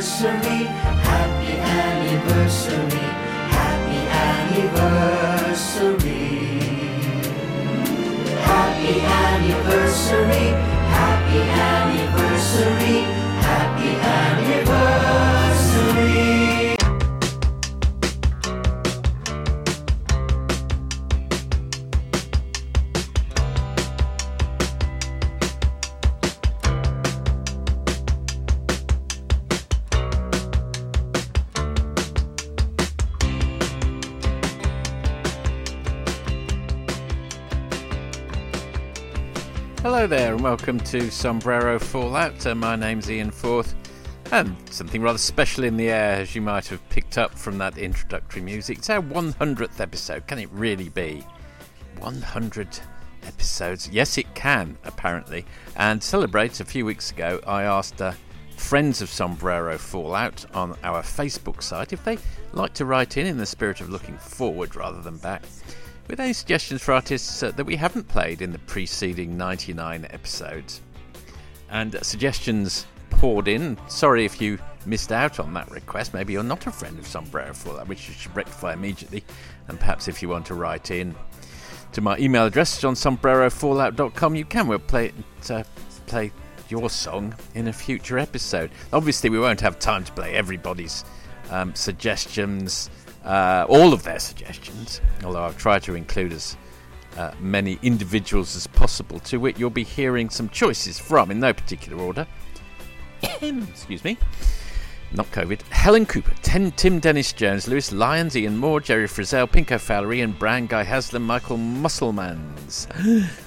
anniversary, happy anniversary, happy anniversary, happy anniversary, happy anniversary, happy anniversary. Hello there and welcome to Sombrero Fallout. My name's Ian Forth. Something rather special in the air, as you might have picked up from that introductory music. It's our 100th episode. Can it really be? 100 episodes. Yes, it can, apparently. And to celebrate, a few weeks ago, I asked friends of Sombrero Fallout on our Facebook site if they like to write in the spirit of looking forward rather than back, with any suggestions for artists that we haven't played in the preceding 99 episodes. And suggestions poured in. Sorry if you missed out on that request. Maybe you're not a friend of Sombrero Fallout, which you should rectify immediately. And perhaps if you want to write in to my email address on sombrerofallout.com, you can. We'll play your song in a future episode. Obviously, we won't have time to play everybody's suggestions. All of their suggestions, although I've tried to include as many individuals as possible, to which you'll be hearing some choices from, in no particular order. Excuse me. Not COVID. Helen Cooper, Tim Dennis-Jones, Lewis Lyons, Ian Moore, Jerry Frizzell, Pinko Fowlett, Ian Bran, Guy Haslam, Michael Musselman,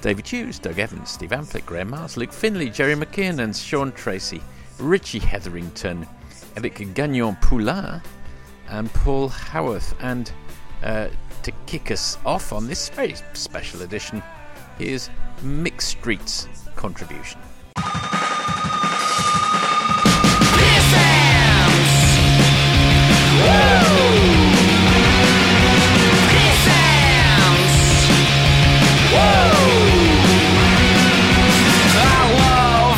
David Hughes, Doug Evans, Steve Amphlett, Graham Miles, Luke Finley, Jerry McKinnon, Sean Tracy, Richie Hetherington, Eric Gagnon-Poulin, and Paul Howarth. And to kick us off on this very special edition, here's Mick Street's contribution. I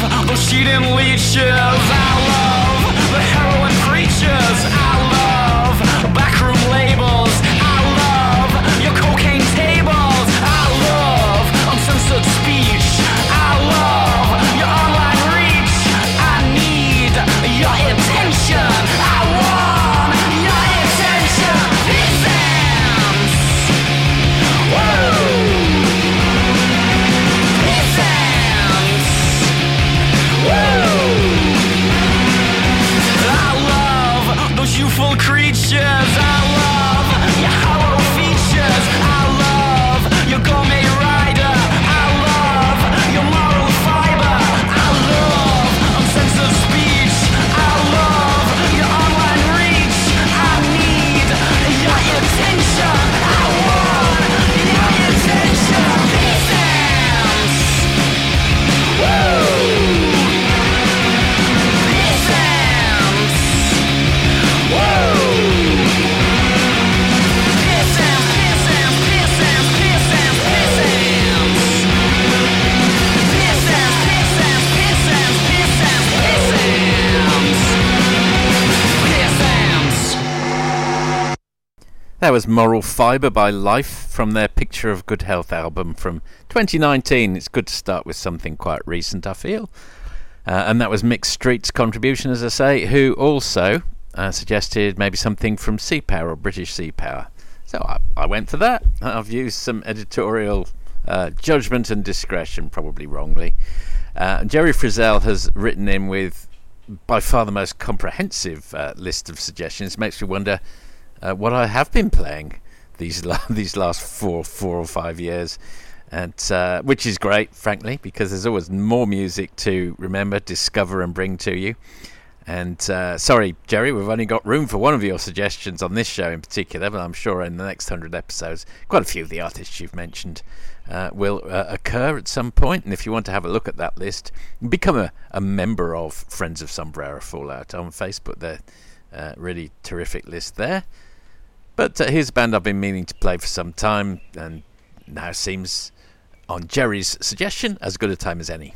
love the cheating leeches, I love the heroin preachers, I love backroom labels, I love your cocaine tables, I love uncensored speech, I love your online reach, I need your attention, I want your attention, these hands, woo, these hands, woo, I love those youthful creatures. That was Moral Fibre by Life from their Picture of Good Health album from 2019. It's good to start with something quite recent, I feel. And that was Mick Street's contribution, as I say, who also suggested maybe something from Sea Power or British Sea Power. So I went for that. I've used some editorial judgment and discretion, probably wrongly. Jerry Frizzell has written in with by far the most comprehensive list of suggestions. Makes me wonder what I have been playing these last four or five years, and which is great, frankly, because there's always more music to remember, discover, and bring to you. And sorry, Jerry, we've only got room for one of your suggestions on this show in particular, but I'm sure in the next 100 episodes, quite a few of the artists you've mentioned will occur at some point. And if you want to have a look at that list, become a member of Friends of Sombrero Fallout on Facebook. They're really terrific list there. But here's a band I've been meaning to play for some time, and now seems, on Jerry's suggestion, as good a time as any.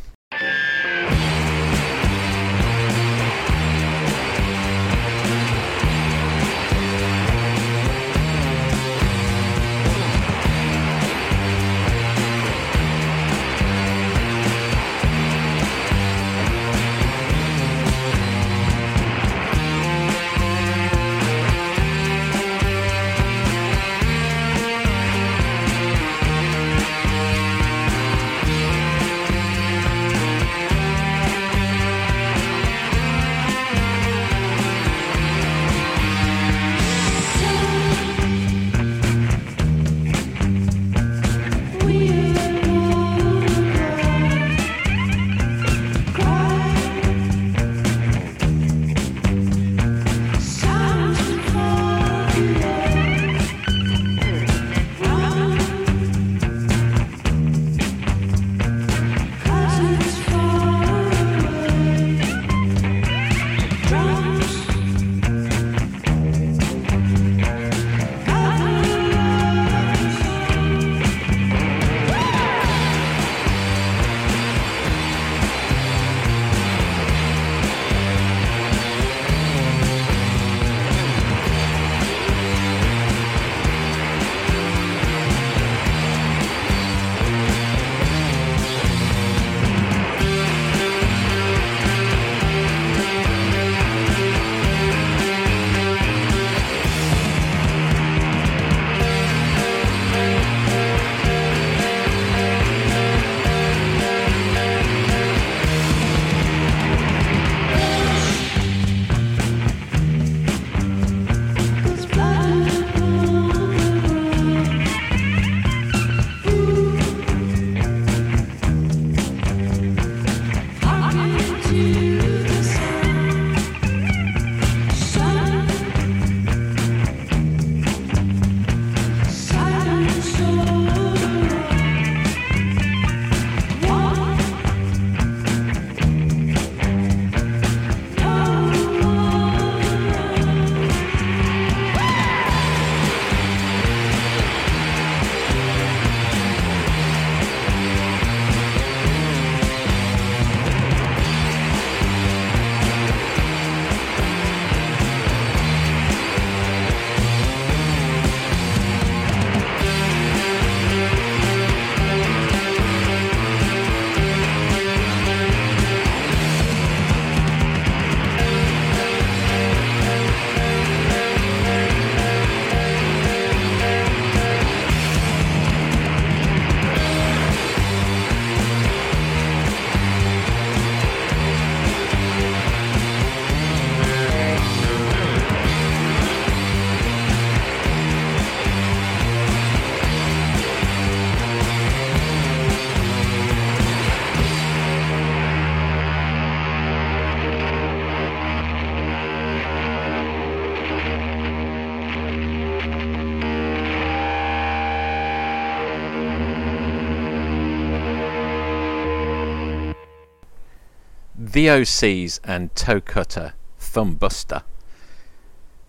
The OCs and Toe Cutter Thumbbuster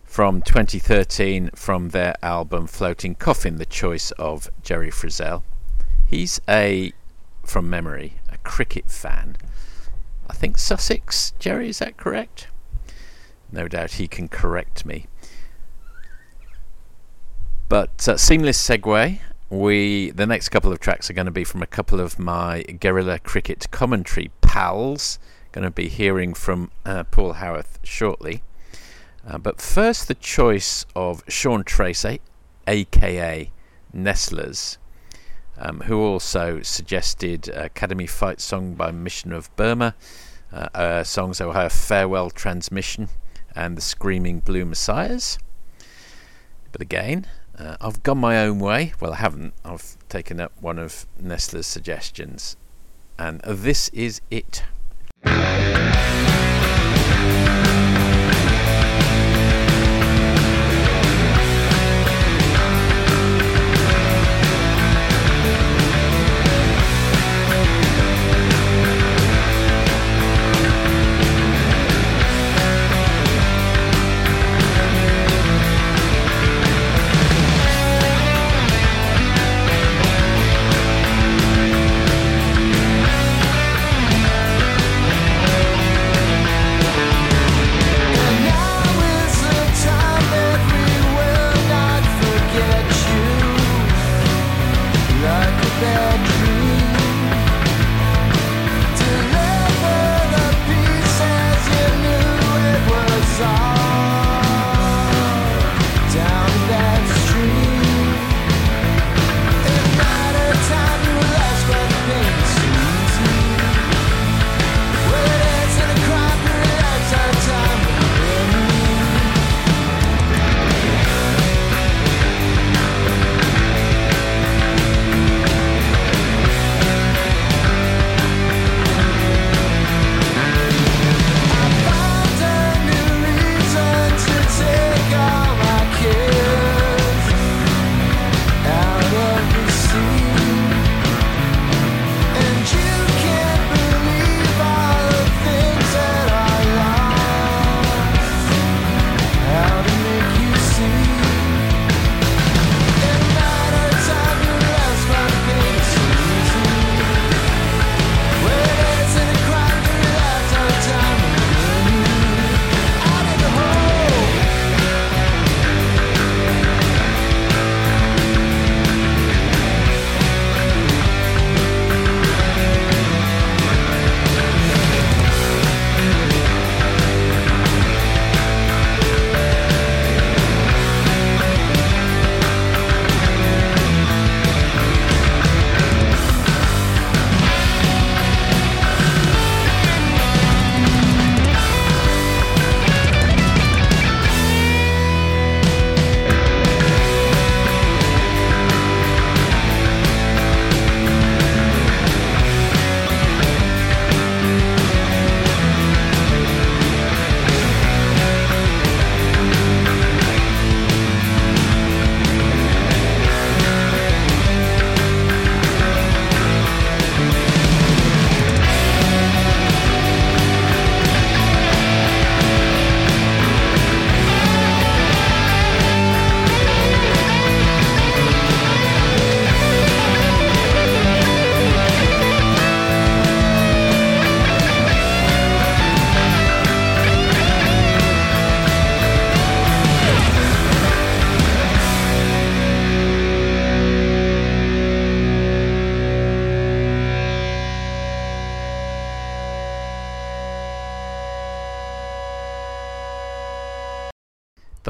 from 2013 from their album Floating Coffin, the choice of Jerry Frizzell. He's a, from memory, a cricket fan. I think Sussex, Jerry, is that correct? No doubt he can correct me. But seamless segue. The next couple of tracks are going to be from a couple of my guerrilla cricket commentary pals. Going to be hearing from Paul Howarth shortly. But first, the choice of Sean Tracy, a.k.a. Nestlers, who also suggested Academy Fight Song by Mission of Burma, songs Ohio Farewell Transmission, and the Screaming Blue Messiahs. But again, I've gone my own way. Well, I haven't. I've taken up one of Nestler's suggestions. And this is it.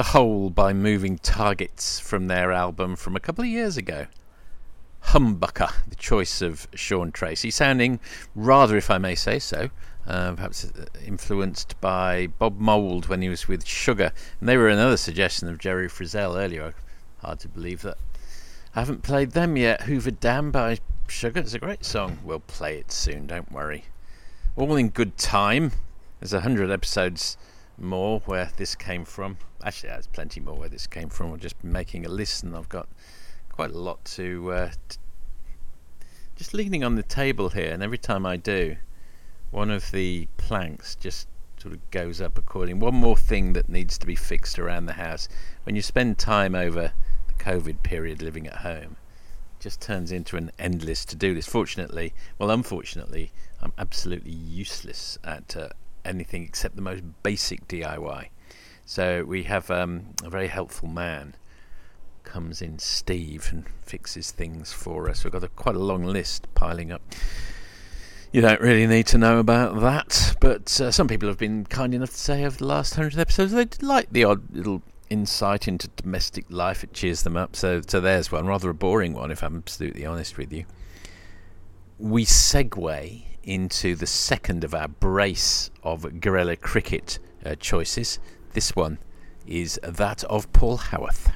Hole by Moving Targets from their album from a couple of years ago. Humbucker, the choice of Sean Tracy, sounding rather, if I may say so, perhaps influenced by Bob Mould when he was with Sugar. And they were another suggestion of Jerry Frizzell earlier. Hard to believe that I haven't played them yet. Hoover Dam by Sugar is a great song. We'll play it soon, don't worry. All in good time. There's 100 episodes more where this came from. Actually, there's plenty more where this came from. We're just making a list, and I've got quite a lot to just leaning on the table here, and every time I do One of the planks just sort of goes up accordingly. One more thing that needs to be fixed around the house. When you spend time over the COVID period living at home, it just turns into an endless to-do list. Fortunately, well, unfortunately, I'm absolutely useless at anything except the most basic DIY. So we have a very helpful man comes in, Steve, and fixes things for us. We've got quite a long list piling up. You don't really need to know about that, but some people have been kind enough to say over the last 100 episodes they'd like the odd little insight into domestic life. It cheers them up, so there's one, rather a boring one if I'm absolutely honest with you. We segue into the second of our brace of guerrilla cricket choices. This one is that of Paul Howarth.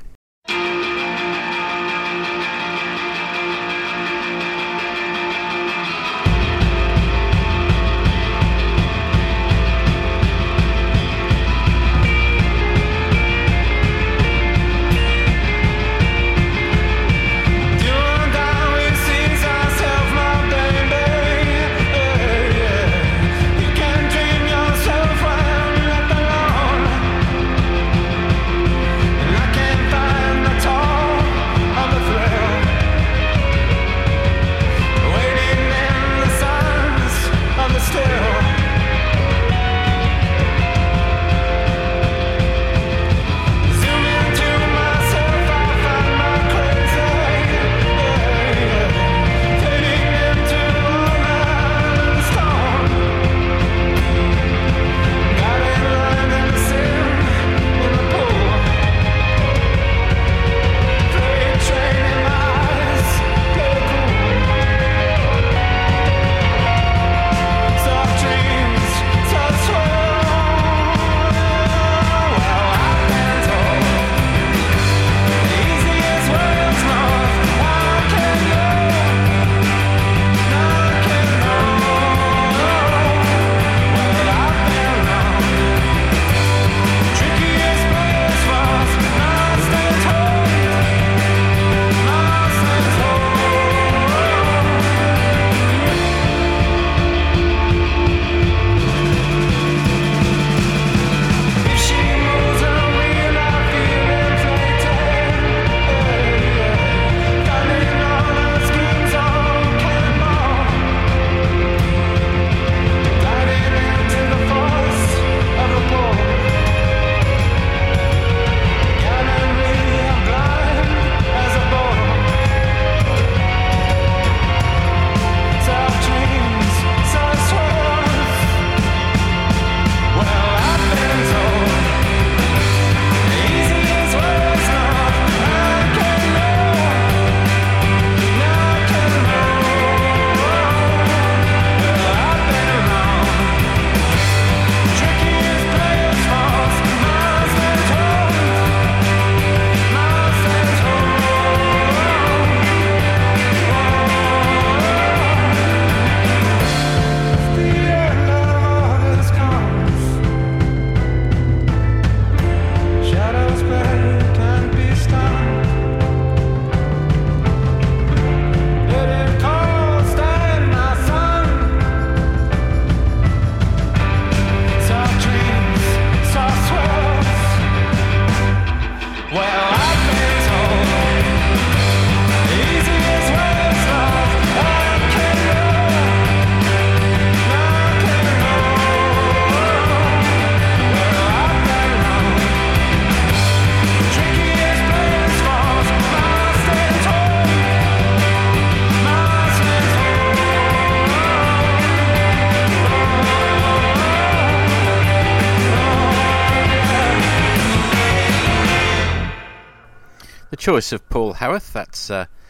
Choice of Paul Howarth, that's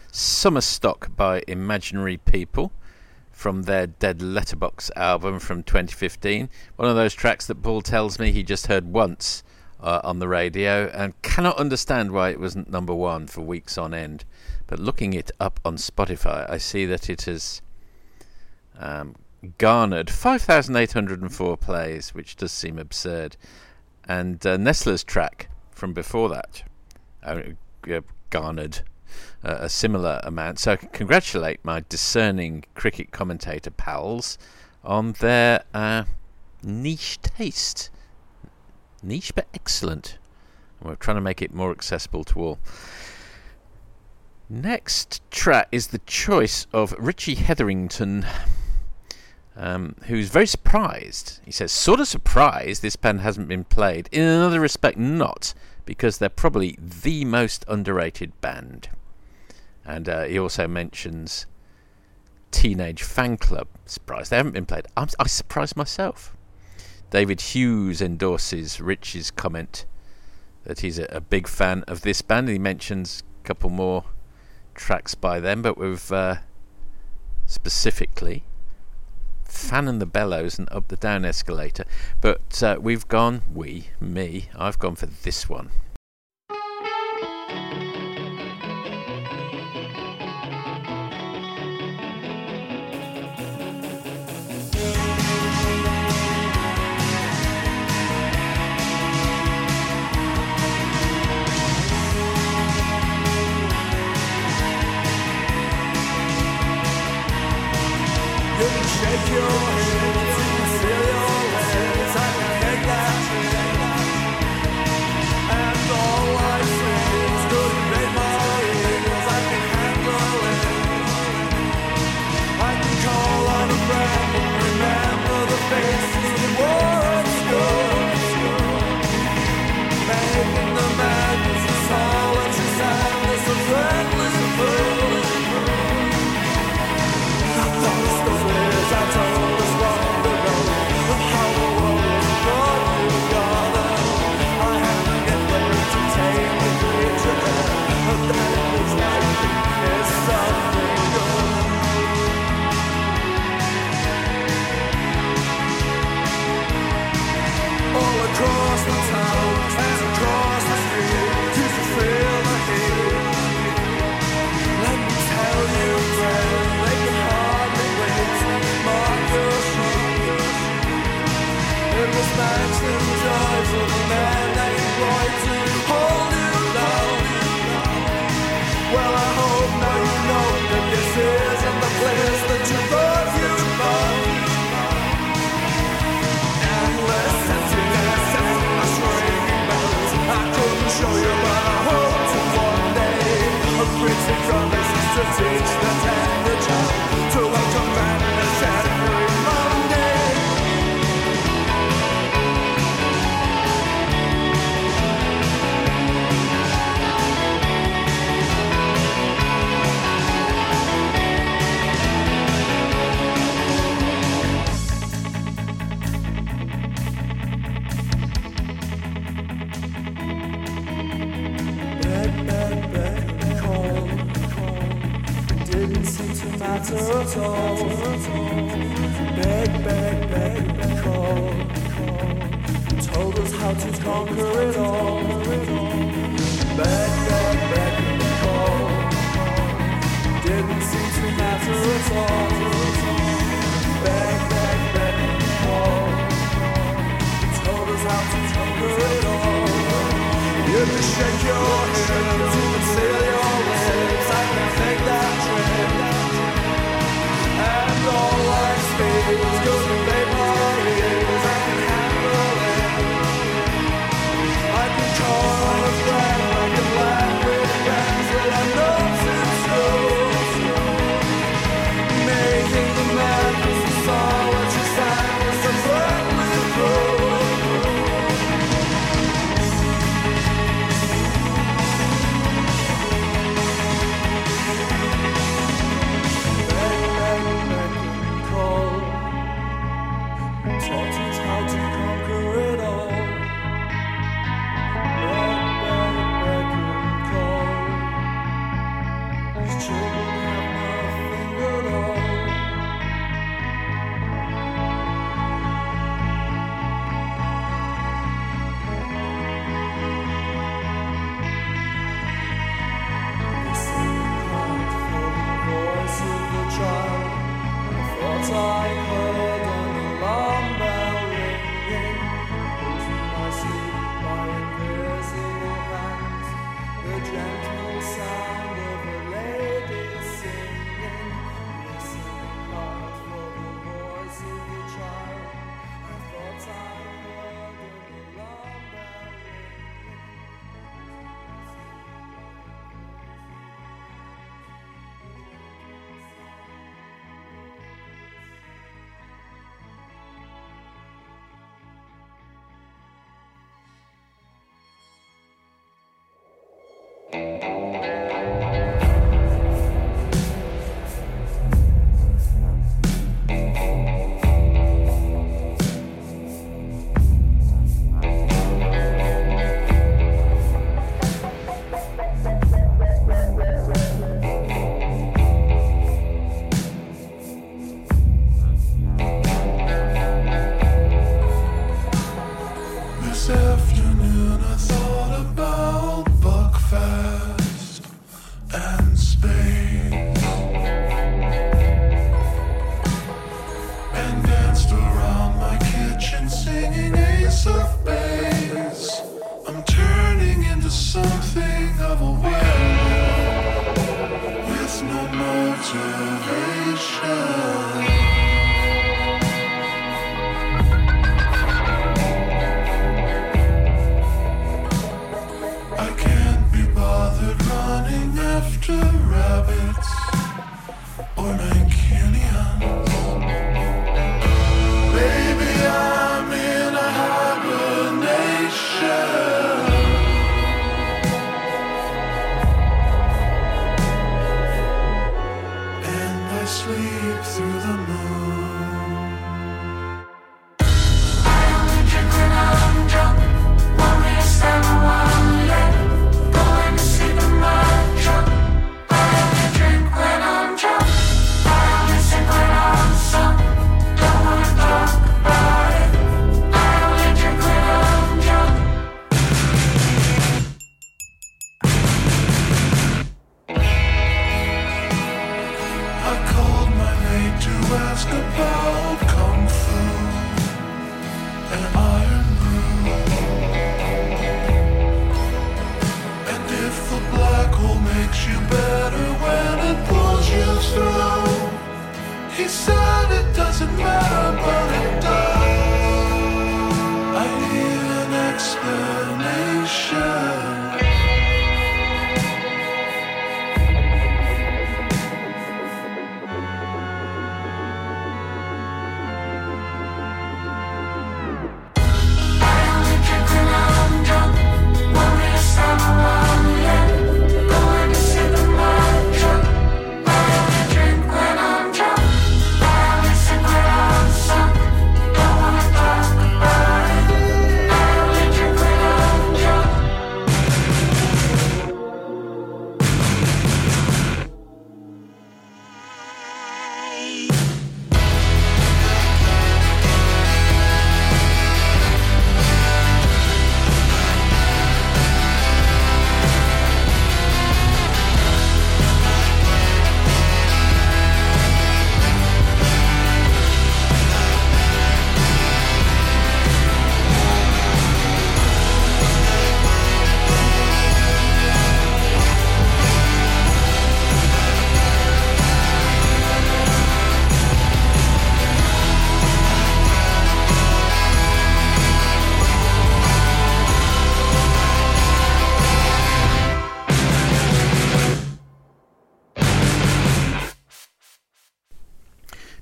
Summer Stock by Imaginary People from their Dead Letterbox album from 2015. One of those tracks that Paul tells me he just heard once on the radio and cannot understand why it wasn't number one for weeks on end. But looking it up on Spotify, I see that it has garnered 5,804 plays, which does seem absurd. And Nestlers' track from before that, garnered a similar amount. So I can congratulate my discerning cricket commentator pals on their niche taste. Niche but excellent. We're trying to make it more accessible to all. Next track is the choice of Richie Hetherington, who's very surprised. He says, sort of surprised this band hasn't been played. In another respect, not, because they're probably the most underrated band. And he also mentions Teenage Fan Club. Surprised they haven't been played. I surprised myself. David Hughes endorses Rich's comment that he's a big fan of this band. He mentions a couple more tracks by them, but with specifically Fan and the Bellows and Up the Down Escalator. But I've gone for this one. Shake your hands, feel your hands, I can make that. And all I say is good in my ears, I can handle it. I can call on a friend, remember the faces that weren't good. Making the madness and solace and sadness and friendless and foolish. Not those the words I told us long ago, but how the world is broken together. I haven't yet learned to take the creature there, but that it looks like there's something good. All across the town and across the street, you can feel the heat. Let me tell you, friend, they can hardly wait. Mark your shoes in the spanks and joys of the man they employed to hold you down. Well, I hope now you know that this isn't the place that you thought you found. Endless emptiness and my shrinking bones. I couldn't show you what I hoped to one day. A pretty promise to teach the tender child to welcome madness every Monday. Matter at all. Beg, call. Told us how to conquer it all. Beg, call. Didn't seem to matter at all. Beg, call. Told us how to conquer it all. You can shake your head, you can seal your lips. I can make that trip. And all I speak is good and they my ears. I can handle it. I can call on a friend, I can laugh with friends that I know since school. Making the madness and solid and sadness and friendly fool.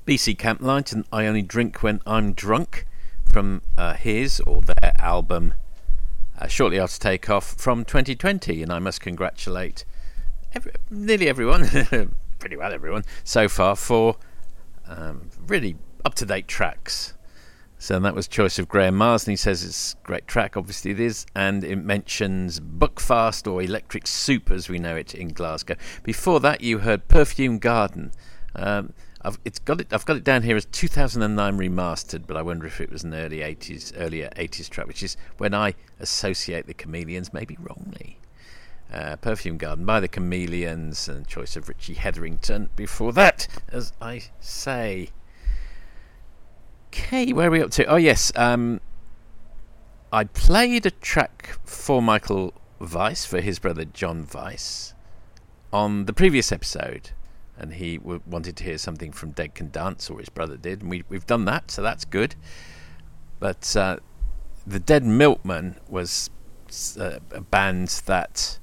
BC Camp Light and I Only Drink When I'm Drunk from his or their album Shortly After Takeoff from 2020, and I must congratulate nearly everyone pretty well everyone so far for really up-to-date tracks. So that was choice of Graham Miles, and he says it's a great track, obviously it is, and it mentions Buckfast, or Electric Soup as we know it in Glasgow. Before that you heard Perfume Garden. I've got it down here as 2009 remastered, but I wonder if it was an earlier 80s track, which is when I associate the Chameleons, maybe wrongly. Perfume Garden by the Chameleons, and choice of Richie Hetherington. Before that, as I say. Okay, where are we up to? Oh yes, I played a track for Michael Weiss, for his brother John Weiss, on the previous episode. And he wanted to hear something from Dead Can Dance, or his brother did, and we've done that, so that's good. But the Dead Milkmen was a band that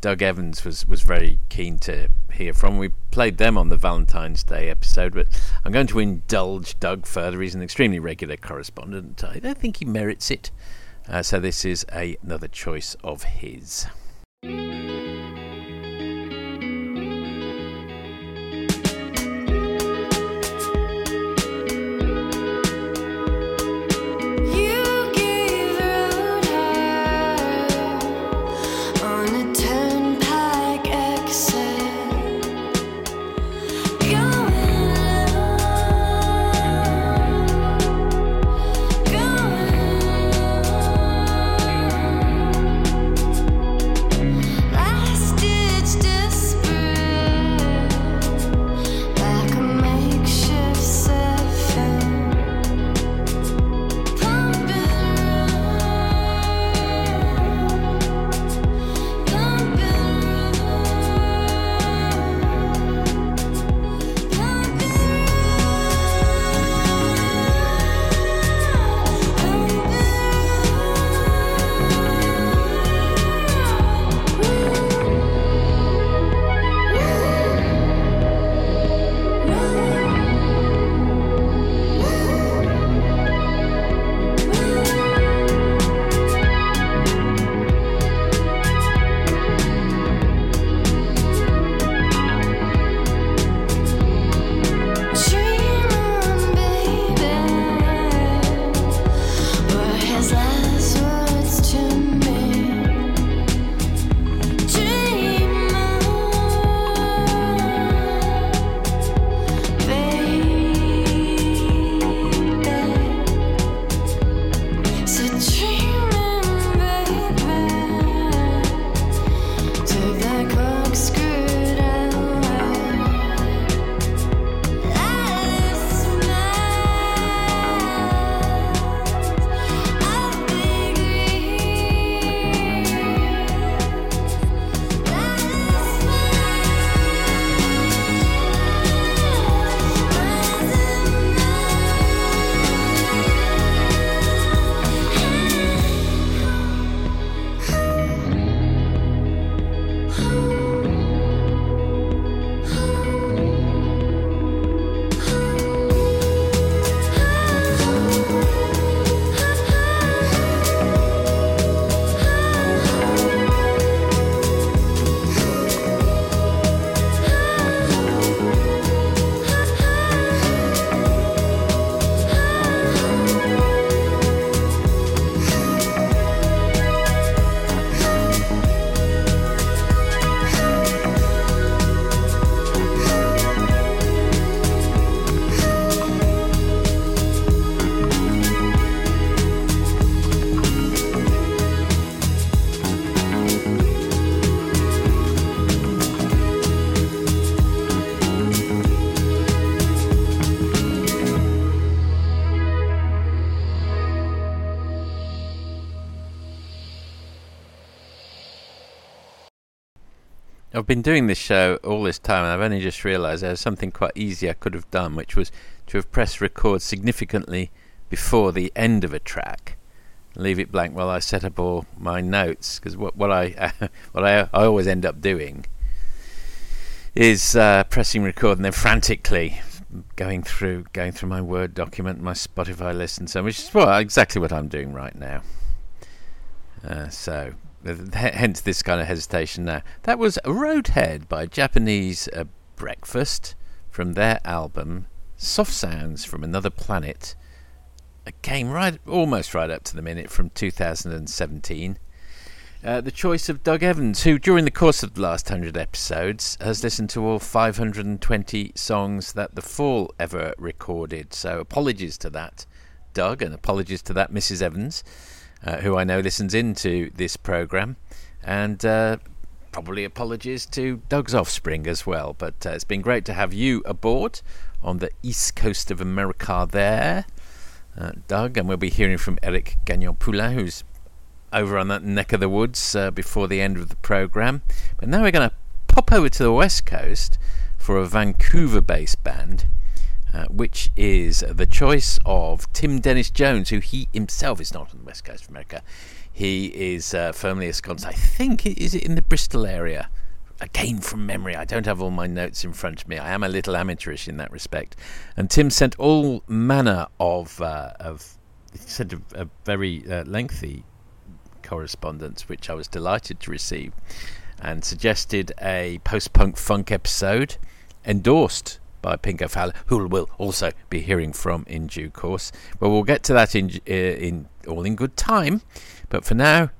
Doug Evans was very keen to hear from. We played them on the Valentine's Day episode, but I'm going to indulge Doug further. He's an extremely regular correspondent. I don't think he merits it. So this is another choice of his. I've been doing this show all this time, and I've only just realised there's something quite easy I could have done, which was to have pressed record significantly before the end of a track, leave it blank while I set up all my notes, because what I always end up doing is pressing record and then frantically going through my Word document, my Spotify list, and so on, which is exactly what I'm doing right now. Hence this kind of hesitation now. That was Roadhead by Japanese Breakfast from their album Soft Sounds from Another Planet. It came almost right up to the minute from 2017. The choice of Doug Evans, who during the course of the last 100 episodes has listened to all 520 songs that The Fall ever recorded. So apologies to that, Doug, and apologies to that Mrs. Evans, who I know listens into this programme, and probably apologies to Doug's offspring as well. But it's been great to have you aboard on the east coast of America there, Doug, and we'll be hearing from Eric Gagnon-Poulin, who's over on that neck of the woods before the end of the programme. But now we're going to pop over to the West Coast for a Vancouver-based band, which is the choice of Tim Dennis-Jones, who he himself is not on the West Coast of America. He is firmly ensconced, I think, is it in the Bristol area? Again, from memory, I don't have all my notes in front of me. I am a little amateurish in that respect. And Tim sent all manner of very lengthy correspondence, which I was delighted to receive, and suggested a post-punk funk episode endorsed by Pinko Fowlett, who we'll also be hearing from in due course. Well, we'll get to that in all in good time. But for now,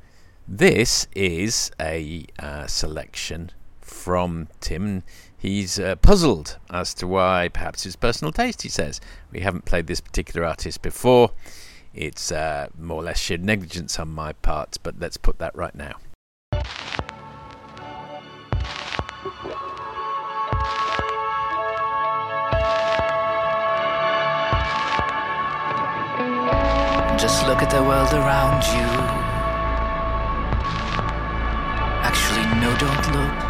this is a selection from Tim. He's puzzled as to why perhaps his personal taste, he says. We haven't played this particular artist before. It's more or less sheer negligence on my part, but let's put that right now. Just look at the world around you. Actually, no, don't look.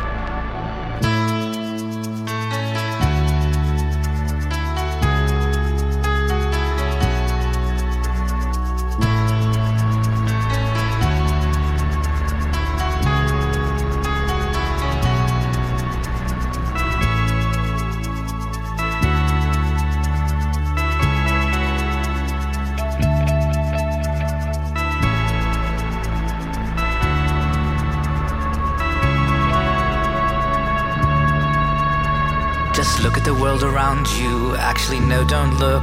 The world around you, actually no, don't look.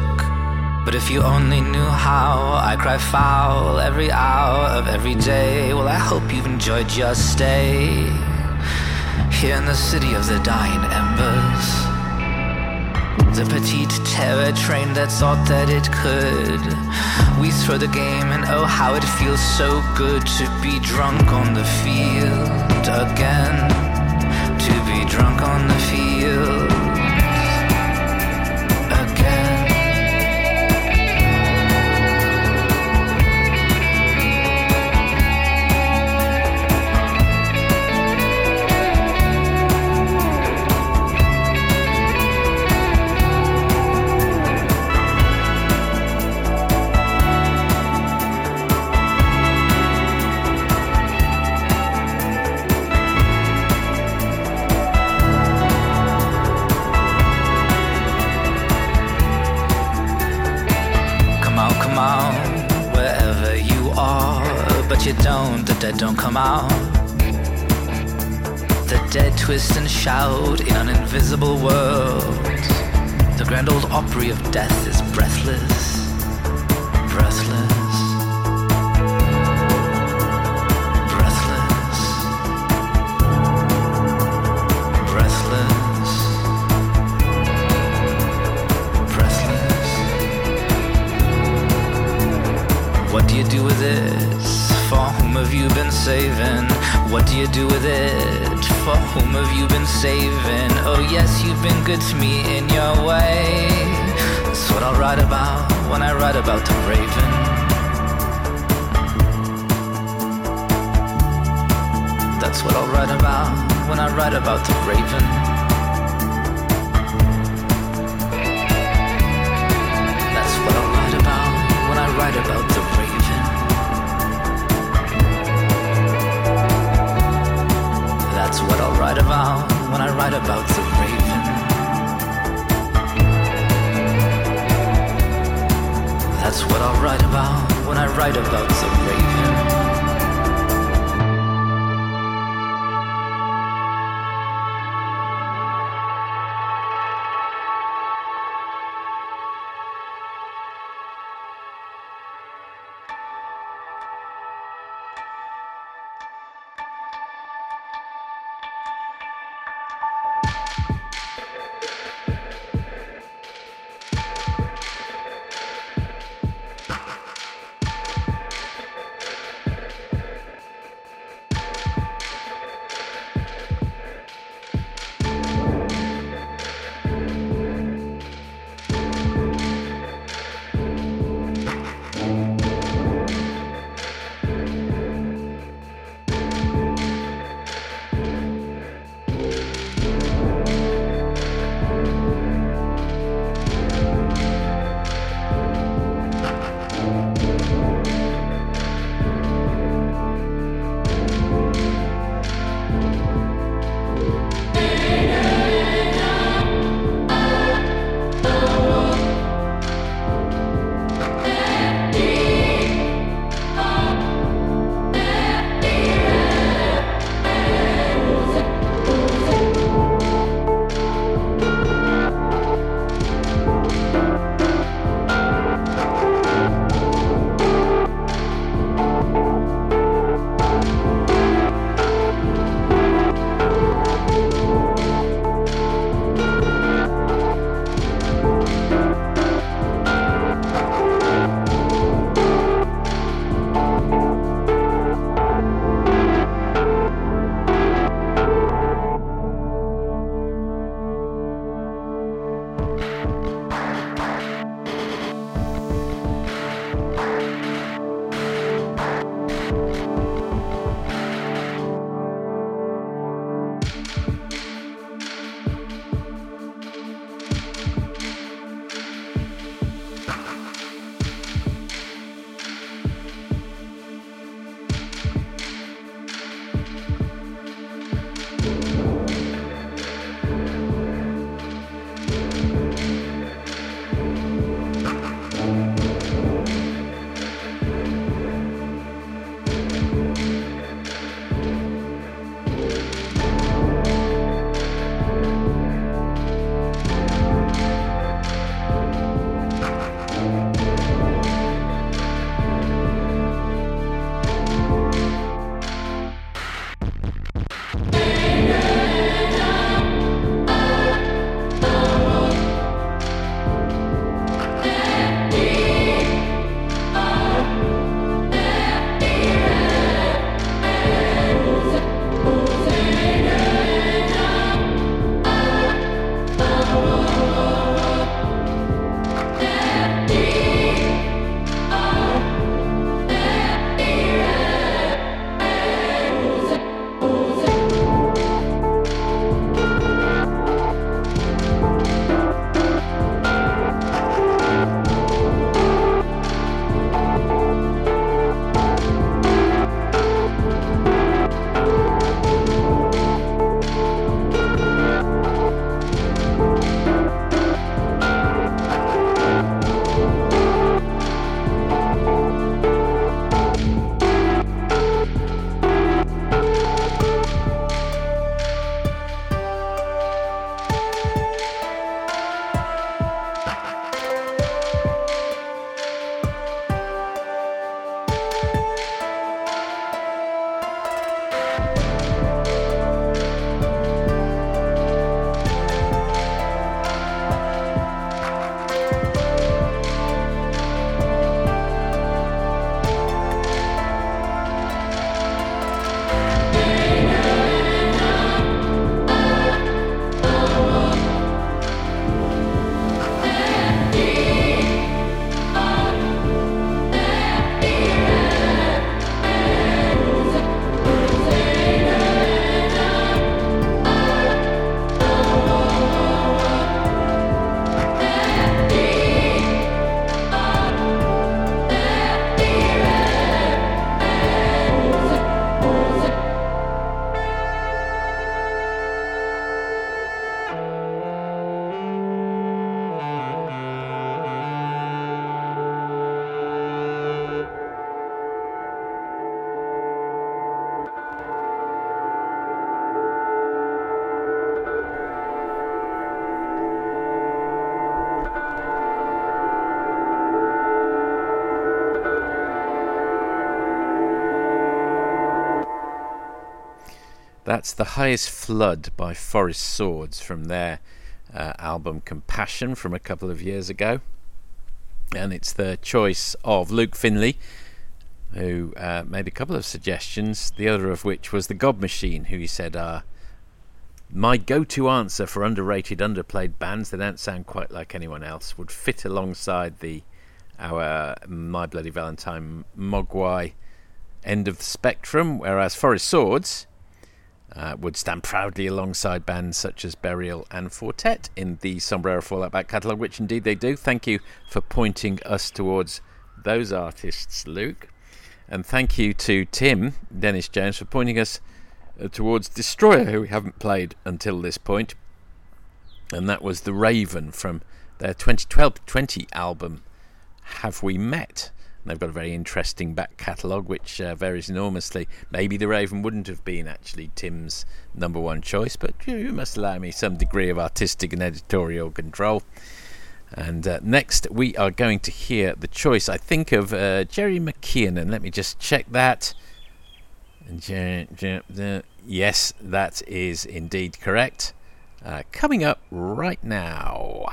But if you only knew how I cry foul every hour of every day. Well, I hope you've enjoyed your stay here in the city of the dying embers. The petite terror train that thought that it could. We throw the game and oh how it feels so good to be drunk on the field again. To be drunk on the field. Don't come out. The dead twist and shout in an invisible world. The grand old Opry of death is breathless. Breathless. What do you do with this? For whom have you been saving? What do you do with it? For whom have you been saving? Oh yes, you've been good to me in your way. That's what I'll write about when I write about the raven. That's what I'll write about. when I write about the raven. Write about the raven. That's what I'll write about when I write about the raven. That's what I'll write about when I write about the raven. That's The Highest Flood by Forest Swords from their album Compassion from a couple of years ago. And it's the choice of Luke Finley, who made a couple of suggestions, the other of which was The God Machine, who he said are my go-to answer for underrated, underplayed bands that don't sound quite like anyone else, would fit alongside our My Bloody Valentine Mogwai end of the spectrum, whereas Forest Swords would stand proudly alongside bands such as Burial and Fortet in the Sombrero Fallout back catalogue, which indeed they do. Thank you for pointing us towards those artists, Luke. And thank you to Tim Dennis-Jones for pointing us towards Destroyer, who we haven't played until this point. And that was The Raven from their 2012-20 album, Have We Met? And they've got a very interesting back catalogue, which varies enormously. Maybe The Raven wouldn't have been actually Tim's number one choice, but you must allow me some degree of artistic and editorial control. And next we are going to hear the choice, I think, of Jerry McKinnon. And let me just check that. Yes, that is indeed correct. Coming up right now.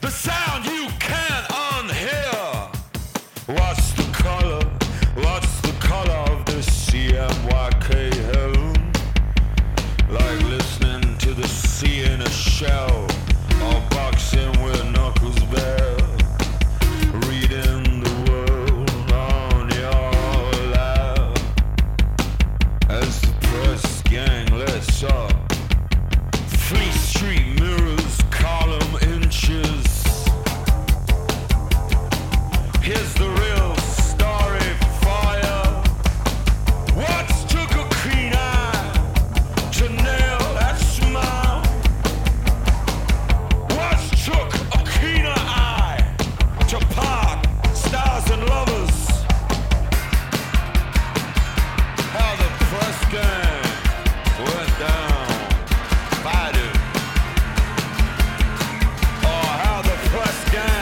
The sound you can't unhear. What's the color? What's the color of the CMYK hell? Like listening to the sea in a shell, or boxing with knuckles bare. Reading the world on your lap as the press gang lets up. Fleet Street mirrors, column inches. Here's the real story, fire. What took a keen eye to nail that smile? What took a keener eye to part stars and lovers? How the press gang went down, fighting. Or how the press gang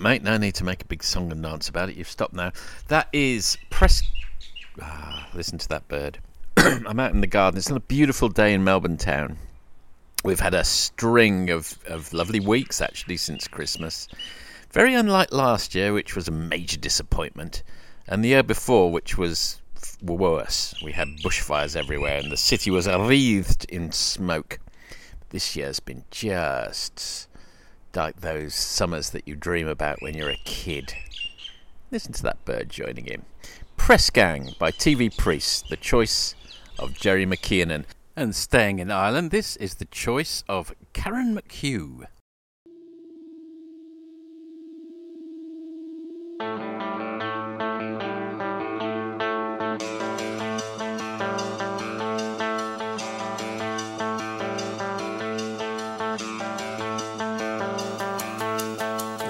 mate, no need to make a big song and dance about it. You've stopped now. That is press. Listen to that bird. I'm out in the garden. It's a beautiful day in Melbourne town. We've had a string of lovely weeks actually since Christmas. Very unlike last year, which was a major disappointment, and the year before, which was worse. We had bushfires everywhere, and the city was wreathed in smoke. This year's been just like those summers that you dream about when you're a kid. Listen to that bird joining in. Press Gang by TV Priest, the choice of Jerry McKinnon. And staying in Ireland, this is the choice of Karen McHugh.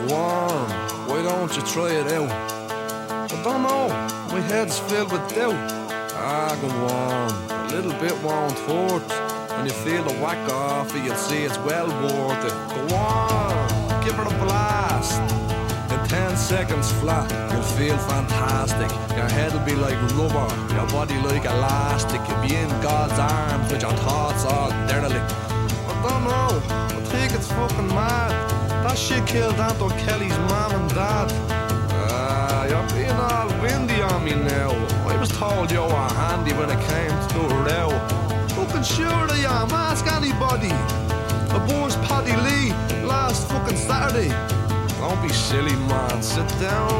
Warm, why don't you try it out? I don't know, my head's filled with doubt. Ah, go warm. Little bit won't hurt. When you feel the whack off, you'll see it's well worth it. Go on, give her a blast. In 10 seconds flat, you'll feel fantastic. Your head'll be like rubber, your body like elastic. You'll be in God's arms with your thoughts all derelict. I don't know, I think it's fucking mad. That shit killed Aunt O'Kelly's mom and dad. You're being all windy on me now. I was told you were handy when it came to a row. Who can sure I am? Ask anybody. I born's Paddy Lee last fucking Saturday. Don't be silly, man. Sit down.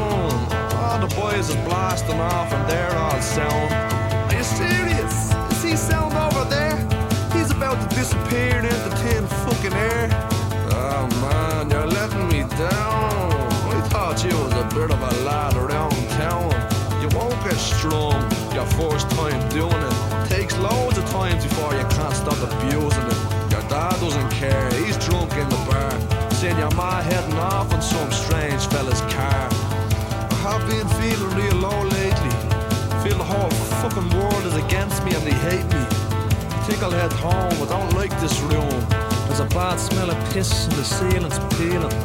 All the boys is blasting off and they're all sound. Are you serious? Is he sound over there? He's about to disappear into thin fucking air. Oh, man, you're letting me down. I thought you was a bit of a lad around town. Strong, your first time doing it. Takes loads of times before you can't stop abusing it. Your dad doesn't care, he's drunk in the bar, saying your ma heading off on some strange fella's car. I have been feeling real low lately. Feel the whole fucking world is against me and they hate me. I think I'll head home, I don't like this room. There's a bad smell of piss and the ceiling's peeling.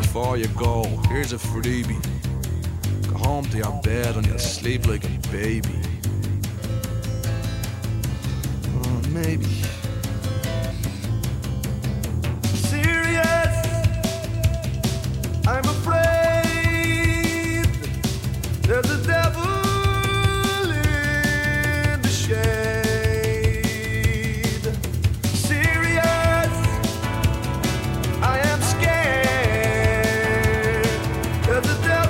Before you go, here's a freebie. Home to your bed and you'll sleep like a baby. Oh, maybe. Serious, I'm afraid there's a devil in the shade. Serious, I am scared there's a devil.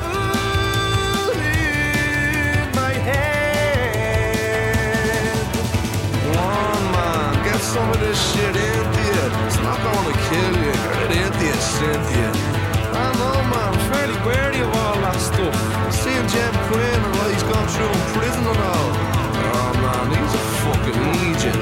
Some of this shit into you. It's not gonna kill you. It into you, Cynthia. I know, man. I'm fairly wary of all that stuff. Seeing Jim Quinn and what he's gone through in prison and all. Oh, man, he's a fucking legion.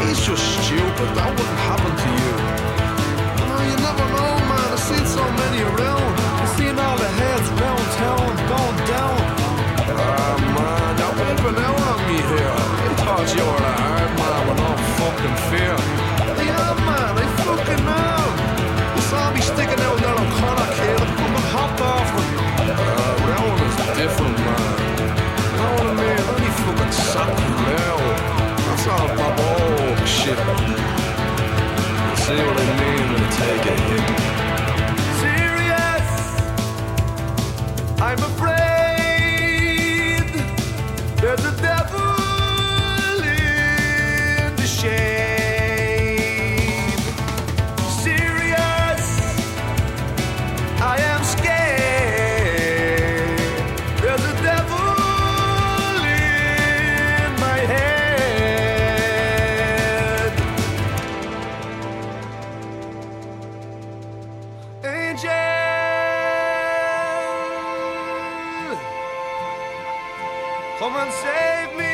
He's just stupid. That wouldn't happen to you. You know, you never know, man. I've seen so many around. I've seen all the heads round town going down. Oh, man, that would have been out on me here. I thought you were a hard man with all fucking fear. Yeah, man, I fucking know. You saw me sticking out that O'Connor kid. I'm a hop off him. Rowan is different, man. You know what I mean? Let me fucking suck you down. That's all my old shit. See what I mean when I take a hit. Serious, I'm afraid there's a devil. Shade. Serious, I am scared. There's a devil in my head. Angel, come and save me.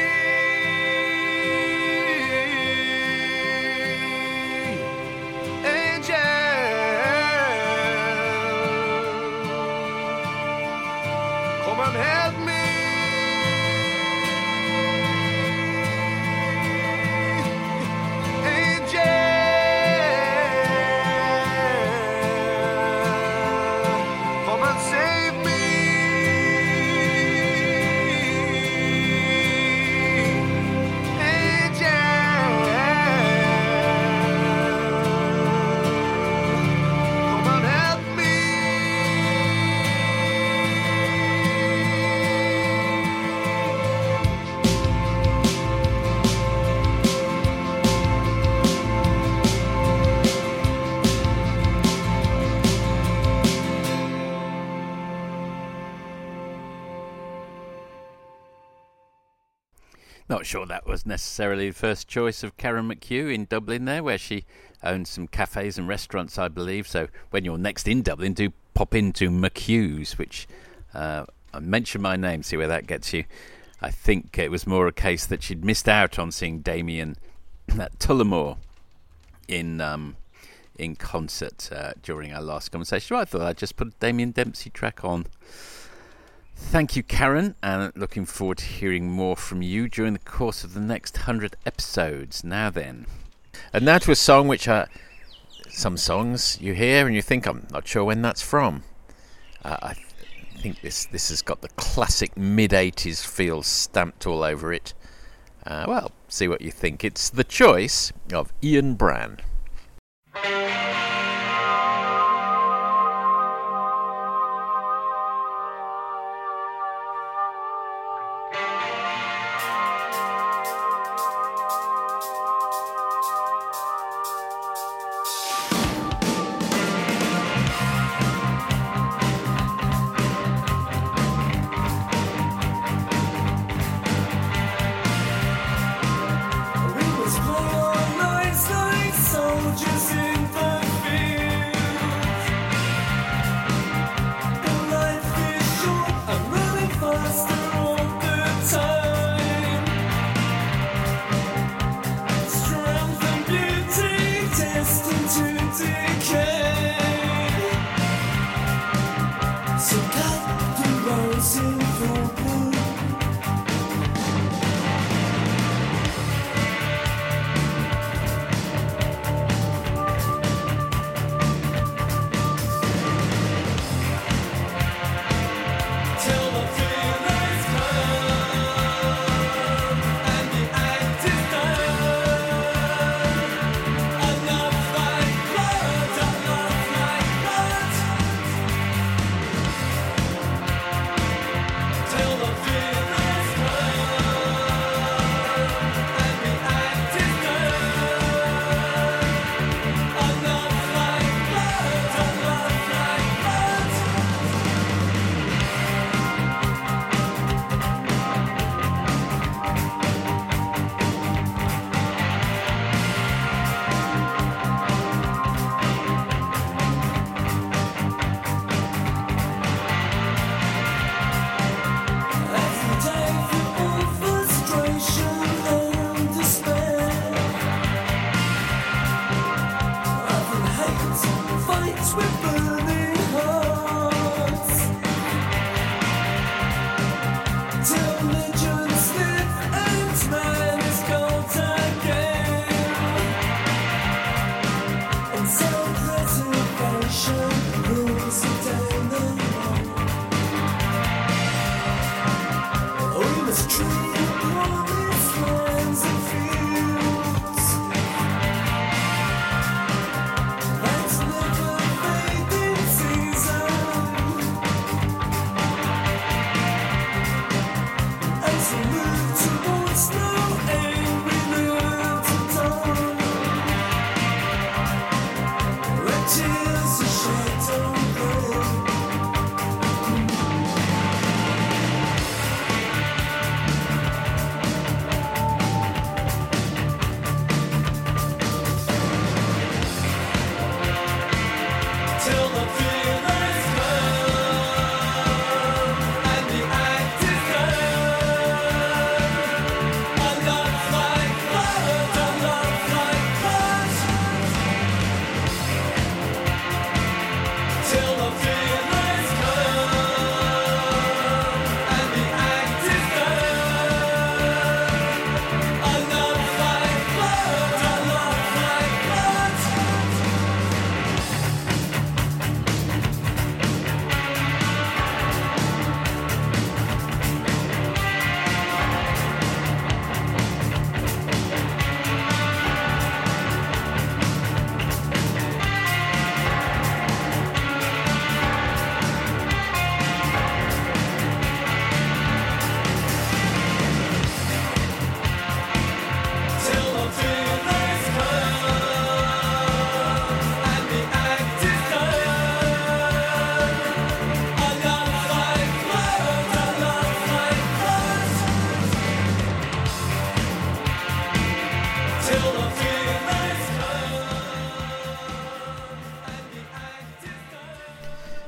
not sure that was necessarily the first choice of Karen McHugh in Dublin there, where she owns some cafes and restaurants, I believe. So when you're next in Dublin, do pop into McHugh's, which I mention my name, see where that gets you. I think it was more a case that she'd missed out on seeing Damien at Tullamore in concert during our last conversation. Well, I thought I'd just put a Damien Dempsey track on. Thank you, Karen, and looking forward to hearing more from you during the course of the next 100 episodes. Now then. And now to a song which some songs you hear and you think, I'm not sure when that's from. I think this has got the classic mid-80s feel stamped all over it. Well, see what you think. It's The Choice of Ian Bran. So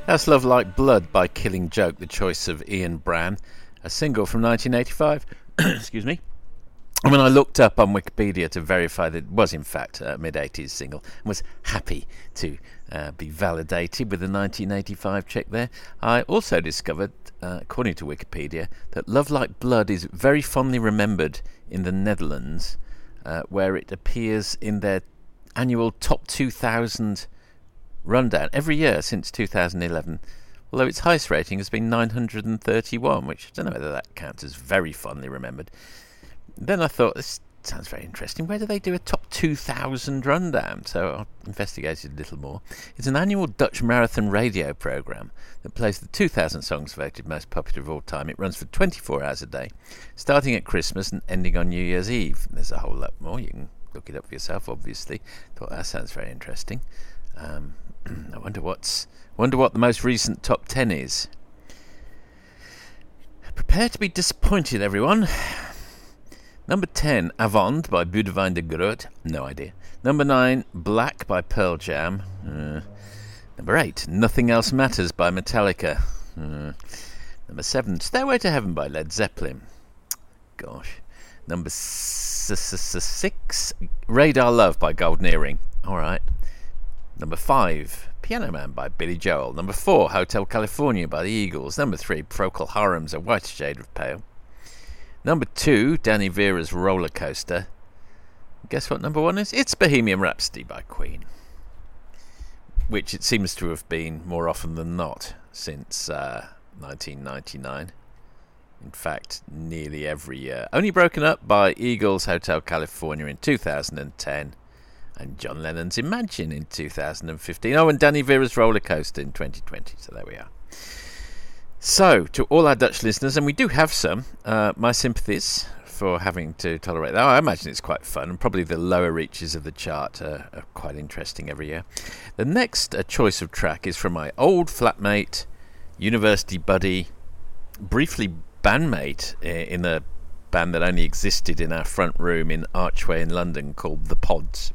That's Love Like Blood by Killing Joke, the choice of Ian Bran, a single from 1985. Excuse me. And when I looked up on Wikipedia to verify that it was in fact a mid-80s single, and was happy to be validated with the 1985 check there, I also discovered, according to Wikipedia, that Love Like Blood is very fondly remembered in the Netherlands, where it appears in their annual Top 2000 rundown every year since 2011, although its highest rating has been 931, which I don't know whether that counts as very fondly remembered. Then I thought, this sounds very interesting. Where do they do a top 2,000 rundown? So I investigated a little more. It's an annual Dutch marathon radio programme that plays the 2,000 songs voted most popular of all time. It runs for 24 hours a day, starting at Christmas and ending on New Year's Eve. There's a whole lot more. You can look it up for yourself, obviously. Thought, that sounds very interesting. I wonder what the most recent top 10 is. Prepare to be disappointed, everyone. Number 10, Avant by Boudewijn de Groot. No idea. Number 9, Black by Pearl Jam. Number 8, Nothing Else Matters by Metallica. Number 7, Stairway to Heaven by Led Zeppelin. Gosh. Number 6, Radar Love by Golden Earring. All right. Number 5, Piano Man by Billy Joel. Number 4, Hotel California by the Eagles. Number 3, Procol Harum's A White Shade of Pale. Number 2, Danny Vera's Roller Coaster. Guess what number 1 is? It's Bohemian Rhapsody by Queen, which it seems to have been more often than not since 1999. In fact, nearly every year. Only broken up by Eagles' Hotel California in 2010 and John Lennon's Imagine in 2015. Oh, and Danny Vera's Roller Coaster in 2020. So there we are. So, to all our Dutch listeners, and we do have some, my sympathies for having to tolerate that. I imagine it's quite fun, and probably the lower reaches of the chart are quite interesting every year. The next choice of track is from my old flatmate, university buddy, briefly bandmate in a band that only existed in our front room in Archway in London called The Pods.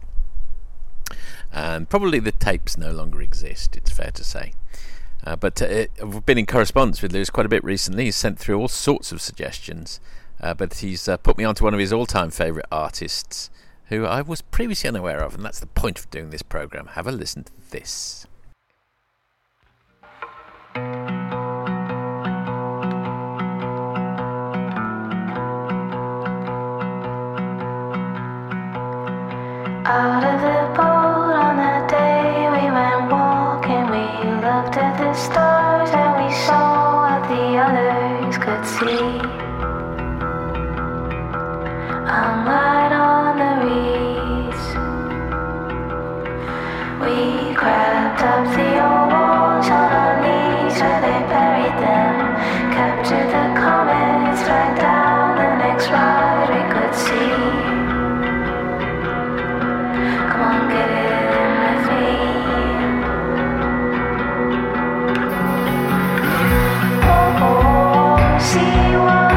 And probably the tapes no longer exist, it's fair to say. But I've been in correspondence with Lewis quite a bit recently. He's sent through all sorts of suggestions. But he's put me onto one of his all-time favourite artists, who I was previously unaware of, and that's the point of doing this programme. Have a listen to this. Out of the boat on that day we went walking, we looked at the stars and we saw what the others could see. I'm right on the reeds. We crept up the old walls on our knees where they buried them, captured the comets, dragged down the next ride we could see. Come on, get it in with me. See what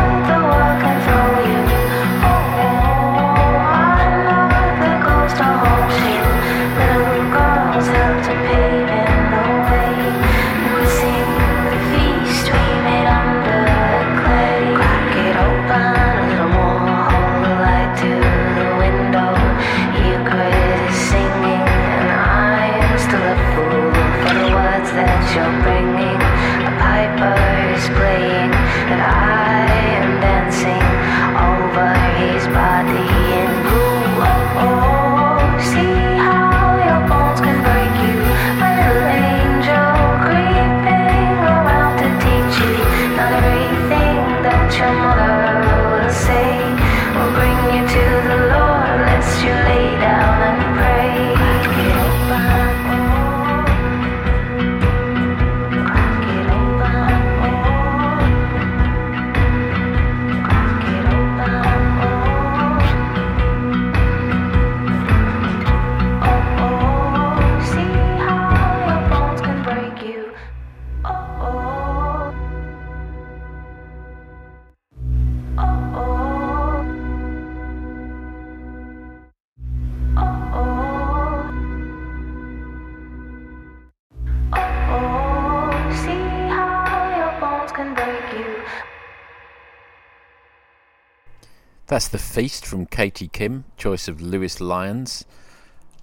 That's The Feast from Katie Kim, choice of Lewis Lyons,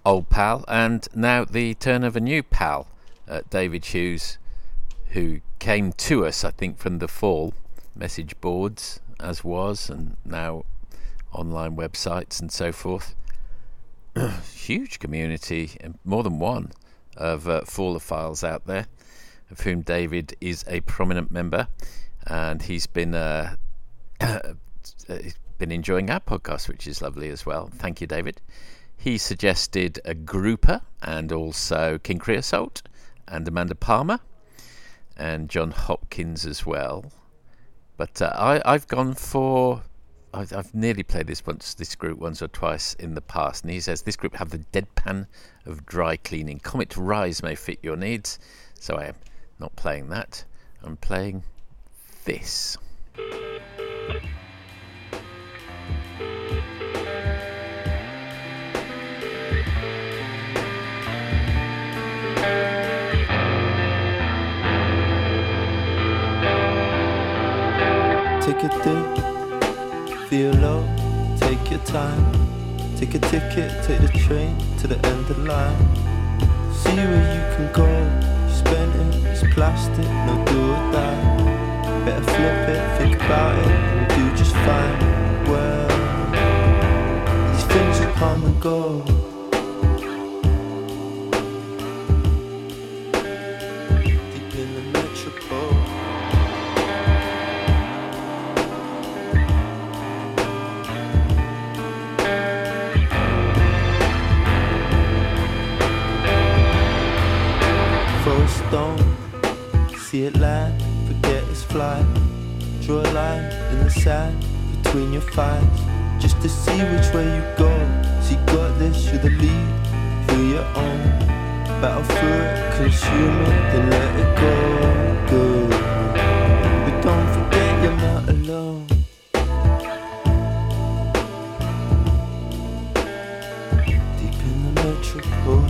Old Pal. And now the turn of a new pal, David Hughes, who came to us, I think, from the Fall message boards, as was, and now online websites and so forth. Huge community, and more than one, of Fallophiles out there, of whom David is a prominent member, and he's been enjoying our podcast, which is lovely as well. Thank you, David. He suggested a Grouper, and also King Creosote, and Amanda Palmer, and John Hopkins as well. But I've nearly played this group once or twice in the past, and he says this group have the deadpan of dry cleaning. Comet Rise may fit your needs, so I am not playing that. I'm playing this. Take a dig, feel low, take your time. Take a ticket, take the train to the end of the line. See where you can go, spend it, it's plastic, no do or die. Better flip it, think about it, and we'll do just fine. Well, these things will come and go. Deep in the metropole. Don't see it land, forget it's fly. Draw a line in the sand between your thighs, just to see which way you go. So you got this, you're the lead, through your own battle through it, consume it, then let it go. Good, but don't forget you're not alone. Deep in the metropole.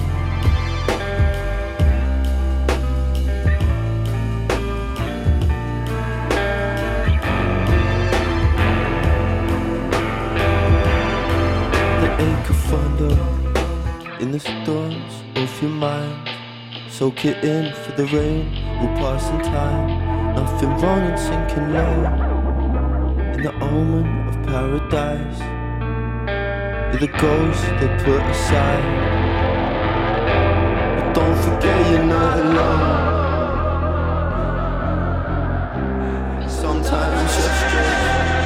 In the storms of your mind, soak it in for the rain. We'll pass in time. Nothing wrong in sinking low. In the omen of paradise, you're the ghost they put aside. But don't forget you're not alone. Sometimes you're straight,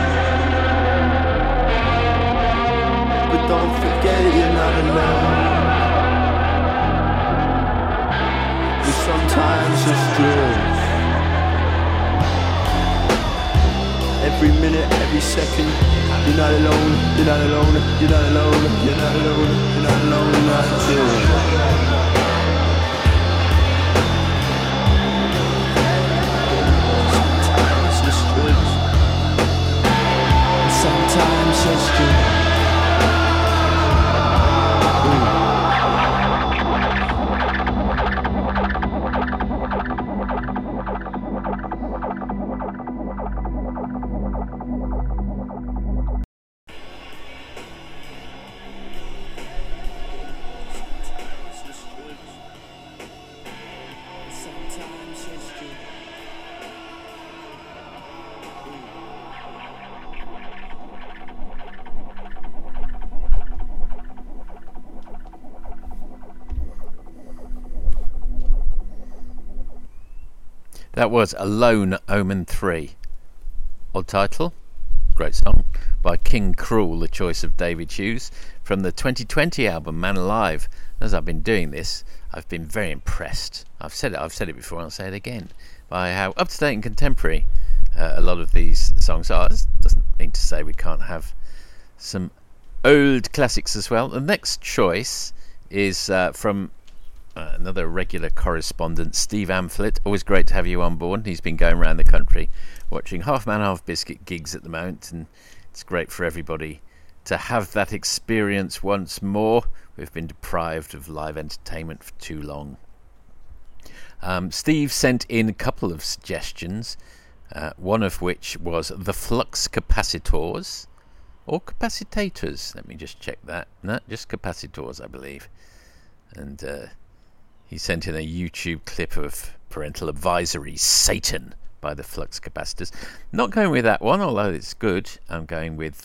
but don't forget you're not alone. Sometimes just drift. Every minute, every second, you're not alone, you're not alone, you're not alone, you're not alone, you're not alone, you're not alone, sometimes just drift. Sometimes just drift. That was Alone, Omen 3. Odd title, great song, by King Cruel, the choice of David Hughes, from the 2020 album Man Alive. As I've been doing this, I've been very impressed. I've said it before, and I'll say it again, by how up-to-date and contemporary a lot of these songs are. It doesn't mean to say we can't have some old classics as well. The next choice is from... another regular correspondent, Steve Amphlett. Always great to have you on board. He's been going around the country watching Half Man, Half Biscuit gigs at the moment, and it's great for everybody to have that experience once more. We've been deprived of live entertainment for too long. Steve sent in a couple of suggestions, one of which was The Flux Capacitors or capacitors. Let me just check that. No, just capacitors, I believe. And he sent in a YouTube clip of Parental Advisory, Satan, by the Flux Capacitors. Not going with that one, although it's good. I'm going with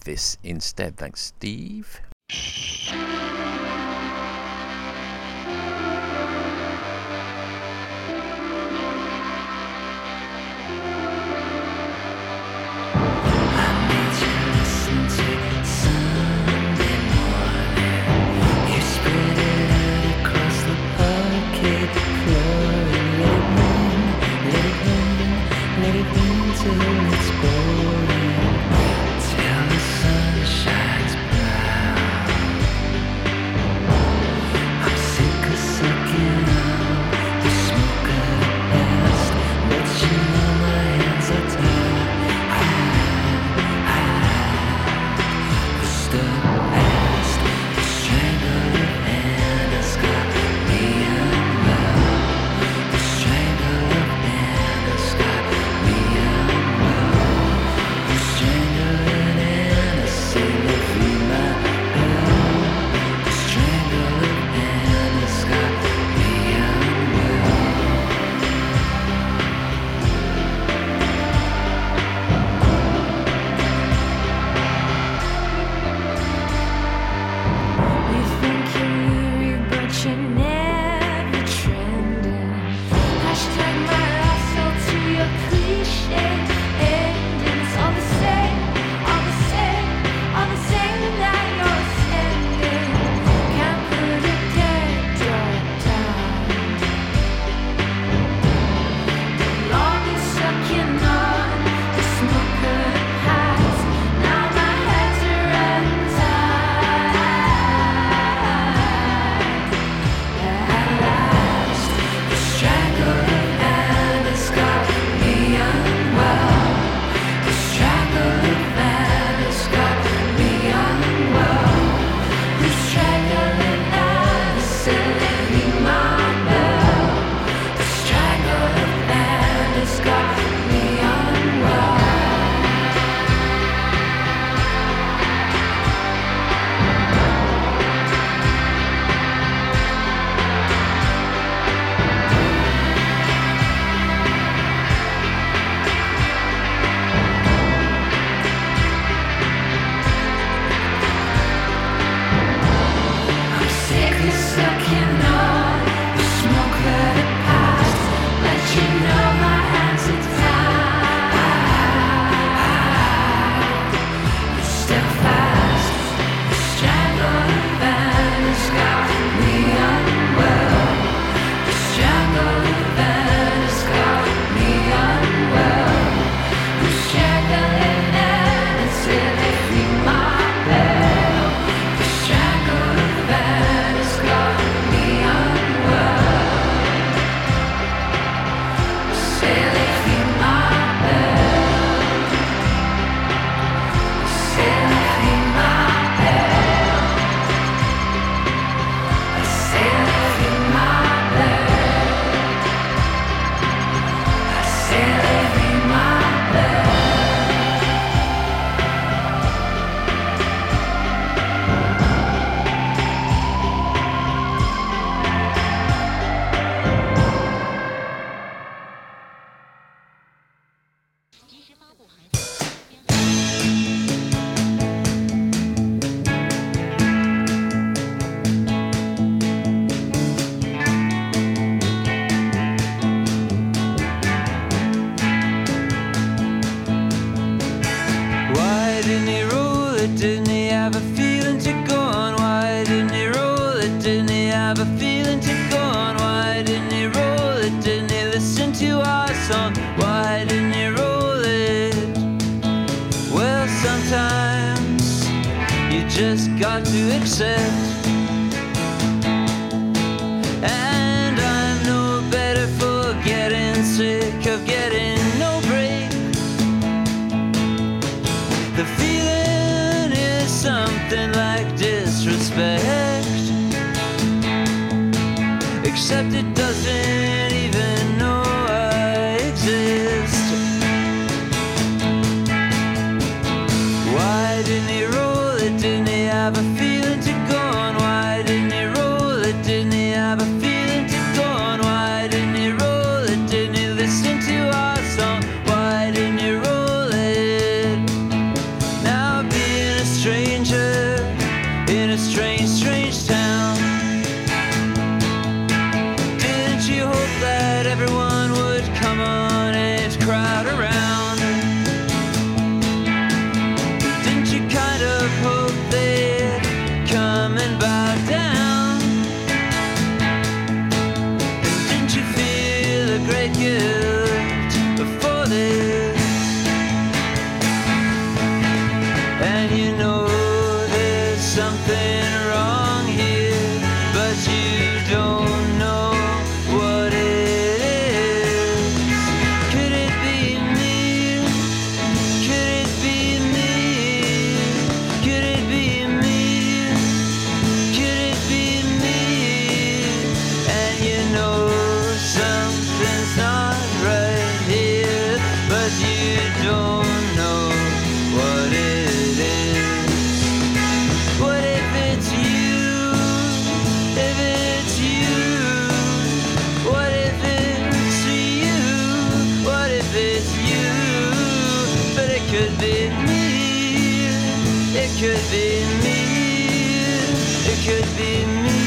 this instead. Thanks, Steve. strange, strange town. Didn't you hope that everyone would come on and crowd around? Didn't you kind of hope they'd come and bow down? And didn't you feel a great guilt before this? And you know something wrong here, but you don't know what it is. Could it be me? Could it be me? Could it be me? Could it be me? And you know something's not right here, but you don't know what it is. Could be me, it could be me, it could be me.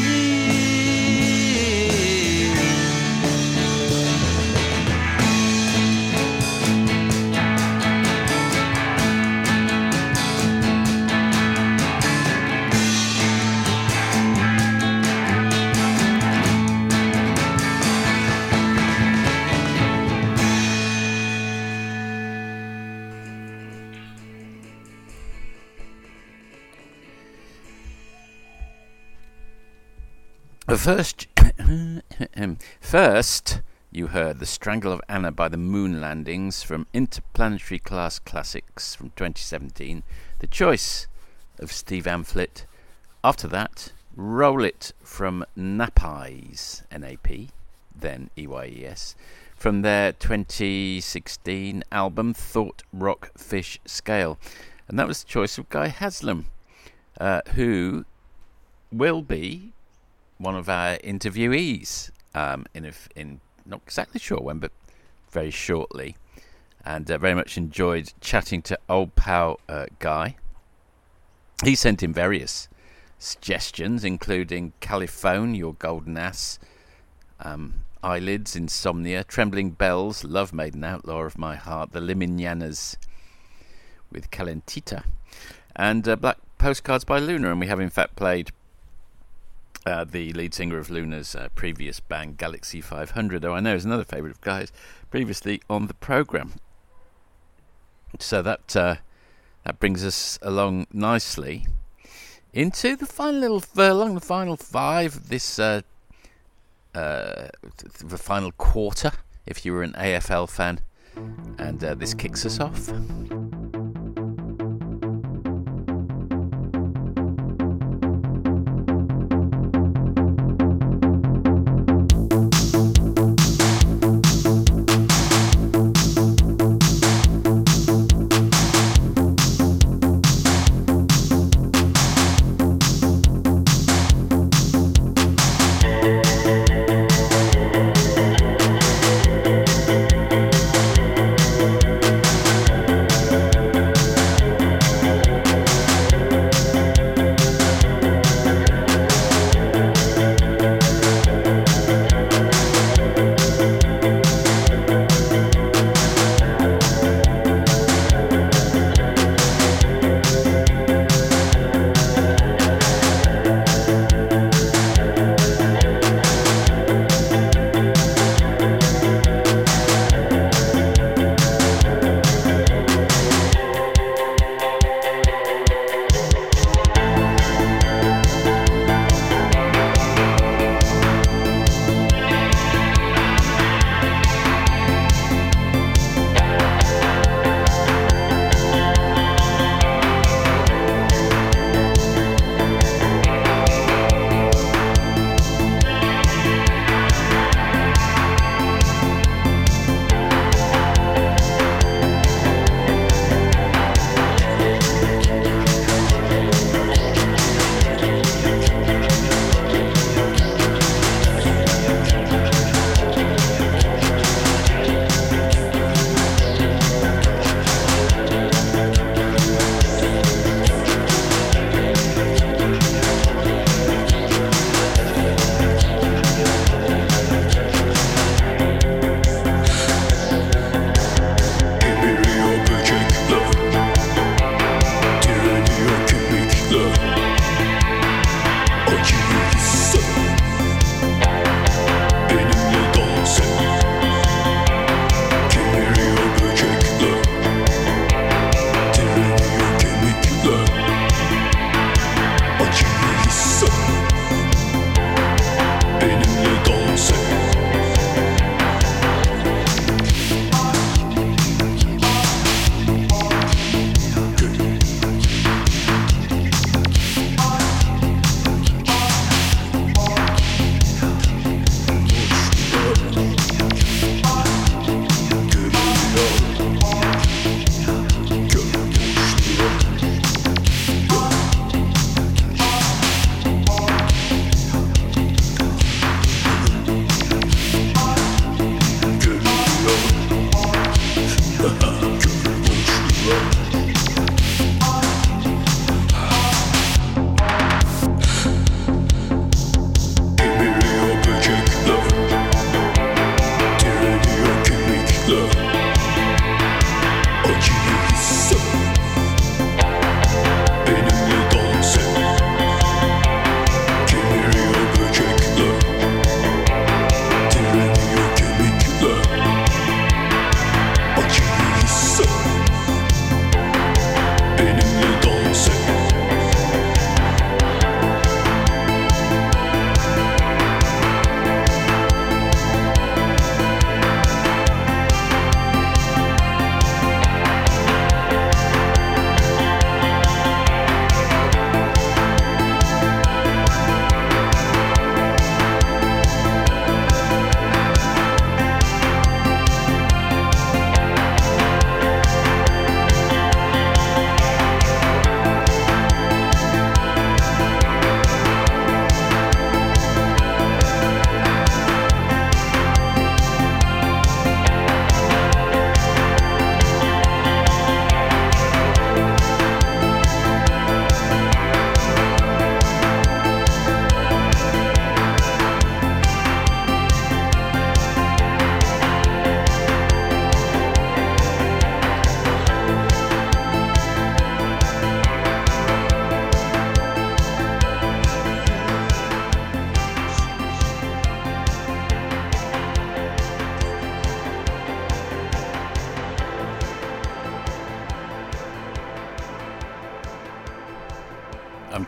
First, you heard The Strangle of Anna by the Moon Landings from Interplanetary Class Classics from 2017, the choice of Steve Amphlett. After that, Roll It from Nappies, N-A-P, then E-Y-E-S, from their 2016 album Thought, Rock, Fish, Scale. And that was the choice of Guy Haslam, who will be one of our interviewees not exactly sure when, but very shortly. And very much enjoyed chatting to old pal Guy. He sent in various suggestions, including Caliphone, Your Golden Ass, Eyelids, Insomnia, Trembling Bells, Love Made an Outlaw of My Heart, The Liminianas with Calentita, and Black Postcards by Luna. And we have in fact played the lead singer of Luna's previous band, Galaxy 500, who I know is another favourite of Guy's, previously on the programme. So that brings us along nicely into the final little furlong, the final five of this, the final quarter, if you were an AFL fan, and this kicks us off.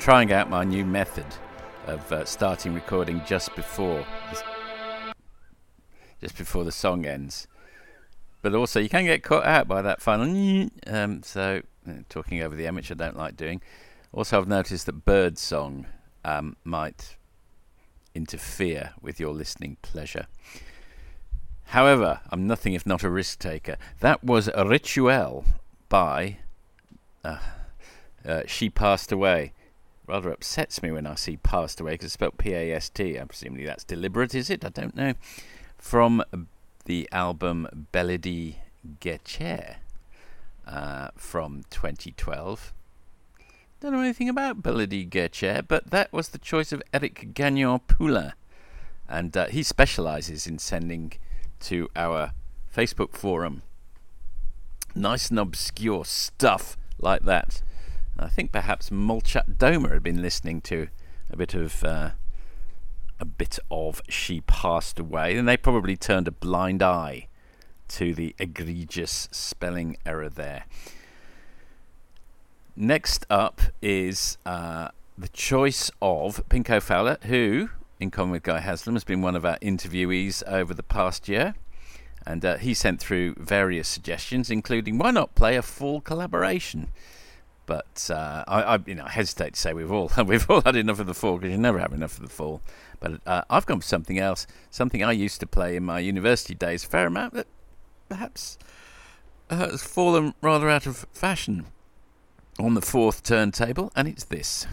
trying out my new method of starting recording just before the song ends. But also, you can get caught out by that final. So, talking over the M, which I don't like doing. Also, I've noticed that bird song might interfere with your listening pleasure. However, I'm nothing if not a risk taker. That was a Rituel by She Passed Away. Rather upsets me when I see Passed Away, because it's spelled P-A-S-T. Presumably that's deliberate, is it? I don't know. From the album Beledi Gecher from 2012. Don't know anything about Beledi Gecher, but that was the choice of Eric Gagnon-Poulin. And he specialises in sending to our Facebook forum nice and obscure stuff like that. I think perhaps Molchat Domer had been listening to a bit of She Passed Away, and they probably turned a blind eye to the egregious spelling error there. Next up is the choice of Pinko Fowlett, who, in common with Guy Haslam, has been one of our interviewees over the past year, and he sent through various suggestions, including why not play a full collaboration. But I hesitate to say we've all had enough of the fall, because you never have enough of the fall. But I've gone for something else, something I used to play in my university days, a fair amount that perhaps has fallen rather out of fashion on the fourth turntable, and it's this.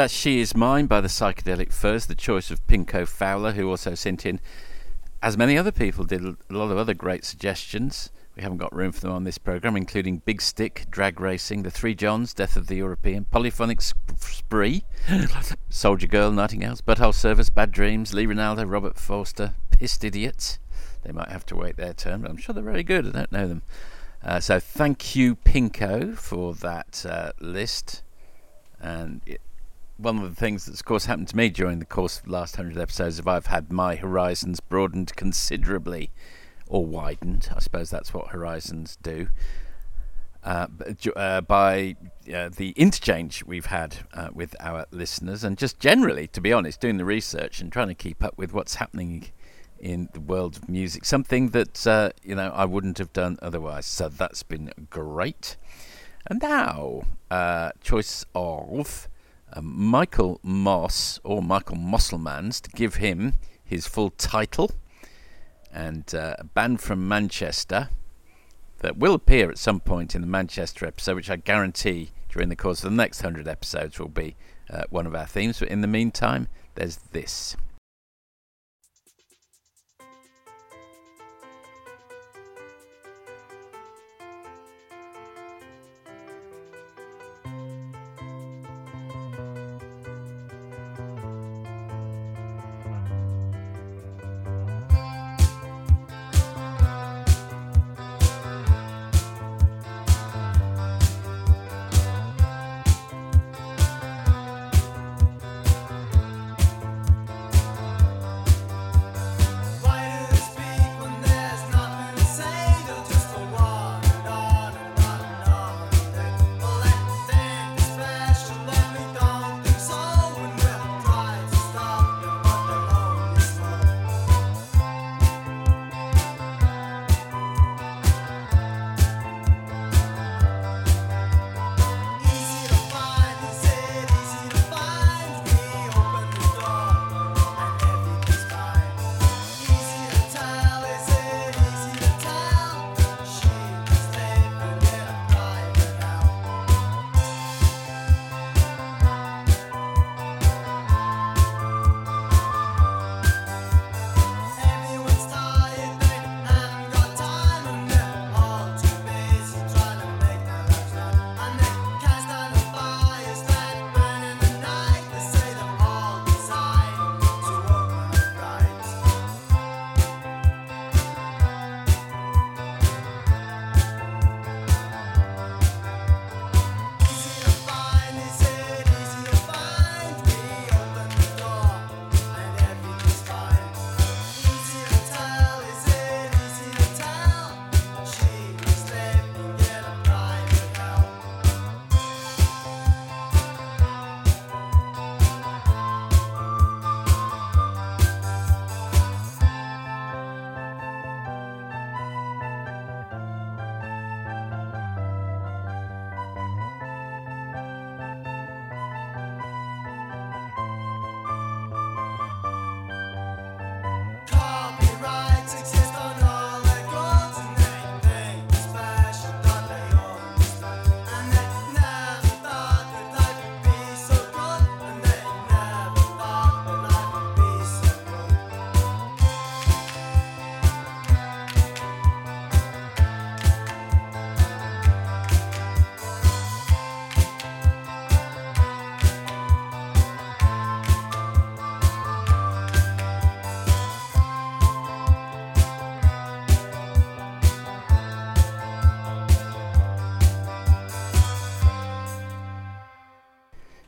That's She Is Mine by the Psychedelic Furs, the choice of Pinko Fowlett, who also sent in, as many other people did, a lot of other great suggestions. We haven't got room for them on this programme, including Big Stick, Drag Racing, The Three Johns, Death of the European, Polyphonic Spree, Soldier Girl, Nightingales, Butthole Service, Bad Dreams, Lee Ronaldo, Robert Forster, Pissed Idiots. They might have to wait their turn, but I'm sure they're very good. I don't know them. So thank you, Pinko, for that list. And one of the things that's, of course, happened to me during the course of the last 100 episodes is I've had my horizons broadened considerably. Or widened, I suppose that's what horizons do, by the interchange we've had with our listeners, and just generally, to be honest, doing the research and trying to keep up with what's happening in the world of music, something that I wouldn't have done otherwise. So that's been great. And now, choice of Michael Moss or Michael Musselman's, to give him his full title. And a band from Manchester that will appear at some point in the Manchester episode, which I guarantee during the course of the next 100 episodes will be one of our themes. But in the meantime, there's this.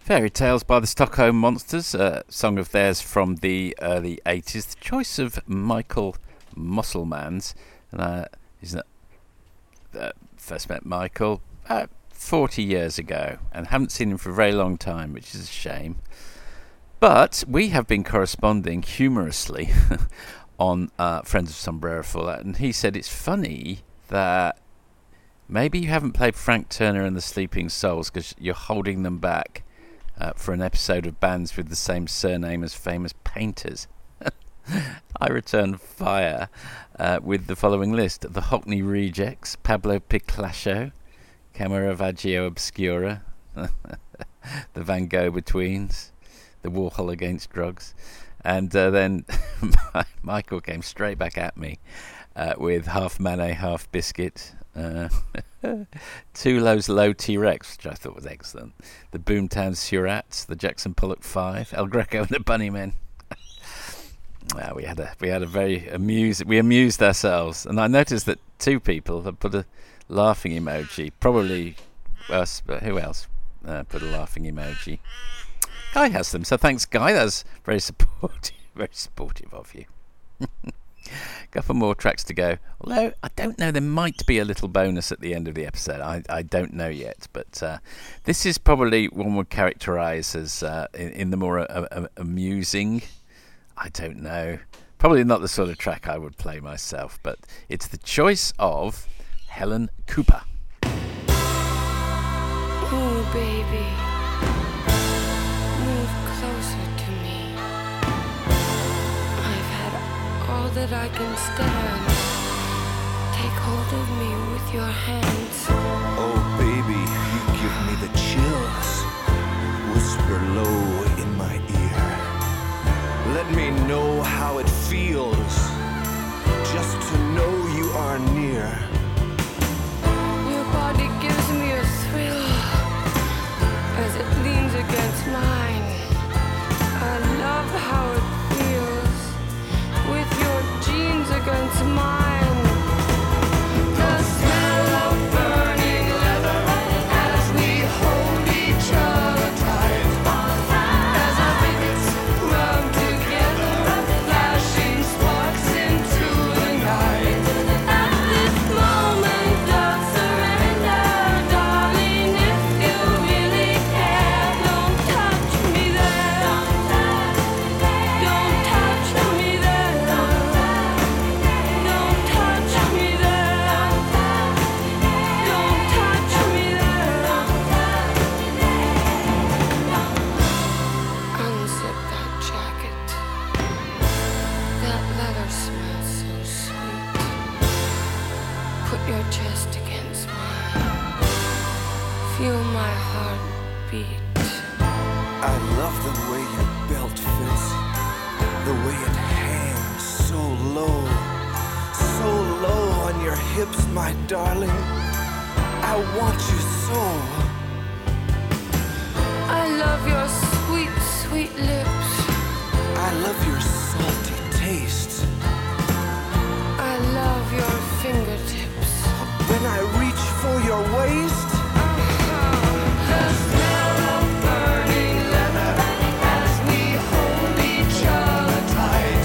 Fairy Tales by the Stockholm Monsters, a song of theirs from the early 80s, the choice of Michael Musselman's. And I first met Michael 40 years ago and haven't seen him for a very long time, which is a shame. But we have been corresponding humorously on Friends of Sombrero Fallout, and he said it's funny that maybe you haven't played Frank Turner and the Sleeping Souls because you're holding them back for an episode of bands with the same surname as famous painters. I returned fire with the following list: the Hockney Rejects, Pablo Picasso, Caravaggio Obscura, the Van Gogh Betweens, the Warhol Against Drugs. And then Michael came straight back at me with half Manet, half Biscuit, Tulo's Low T-Rex, which I thought was excellent, the Boomtown Surats, the Jackson Pollock 5, El Greco and the Bunnymen. Well, we had a very amused ourselves, and I noticed that two people had put a laughing emoji. Probably us, but who else put a laughing emoji? Guy has them, so thanks, Guy. That's very supportive of you. Couple more tracks to go. Although I don't know, there might be a little bonus at the end of the episode. I don't know yet, but this is probably one would characterise as in the more amusing. I don't know. Probably not the sort of track I would play myself, but it's the choice of Helen Cooper. Ooh, baby, move closer to me. I've had all that I can stand. Take hold of me with your hands. Oh, baby, you give me the chills. Whisper low in my ear. Let me know how it feels just to know you are near. Your body gives me a thrill as it leans against mine. I love how it feels with your jeans against mine. The smell of burning leather as we hold each other tight. Hips, my darling, I want you so. I love your sweet, sweet lips. I love your salty taste. I love your fingertips. When I reach for your waist, the smell of burning leather as we hold each other tight.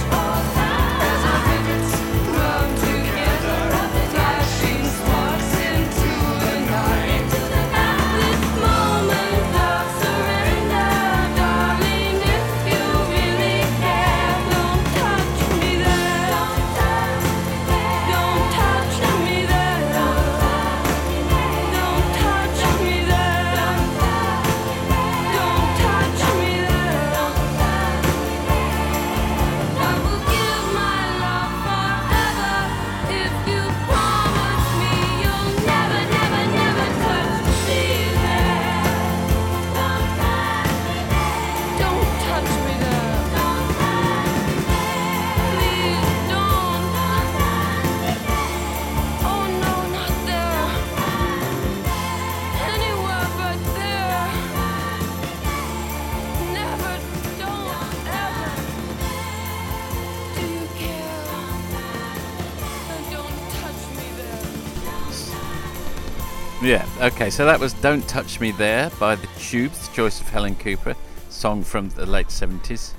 Yeah, okay, so that was Don't Touch Me There by The Tubes, choice of Helen Cooper, song from the late 70s.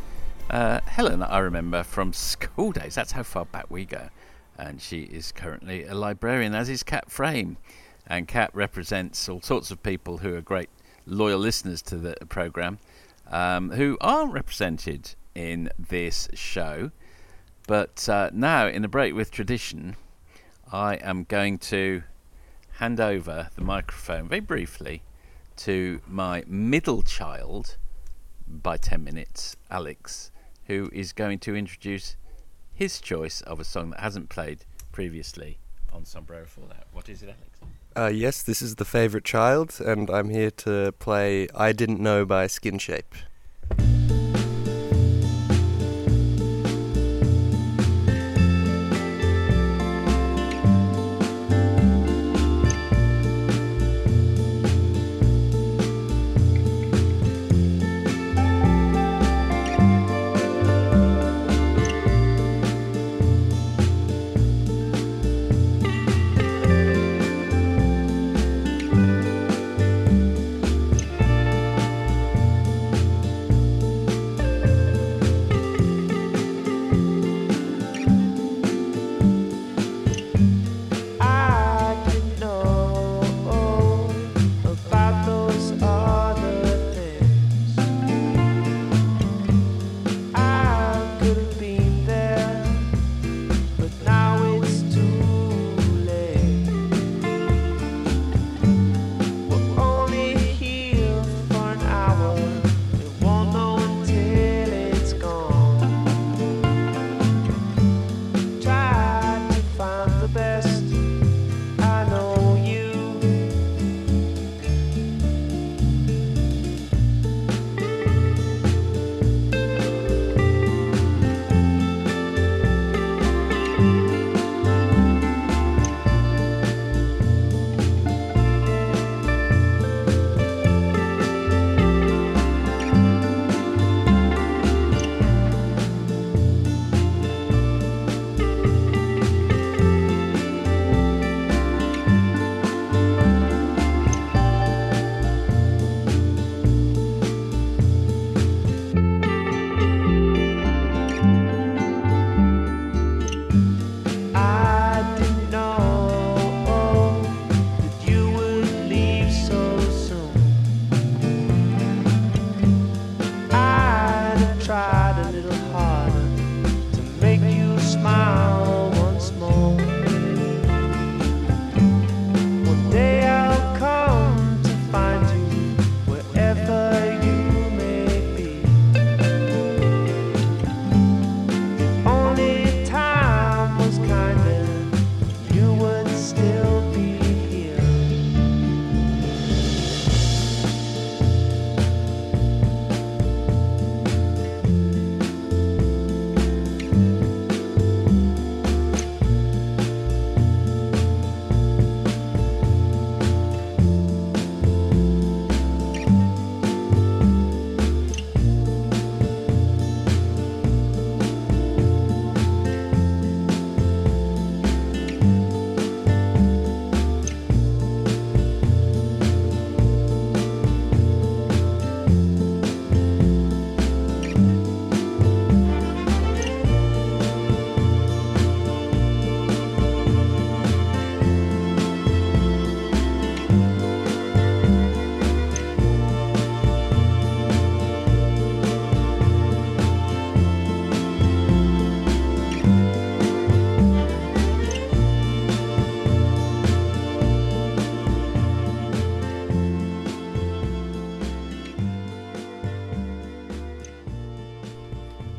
Helen, I remember from school days, that's how far back we go. And she is currently a librarian, as is Cat Frame. And Cat represents all sorts of people who are great, loyal listeners to the programme, who aren't represented in this show. But now, in a break with tradition, I am going to hand over the microphone very briefly to my middle child by 10 minutes, Alex, who is going to introduce his choice of a song that hasn't played previously on Sombrero Fallout. What is it, Alex? Yes, this is The Favourite Child, and I'm here to play I Didn't Know by Skin Shape.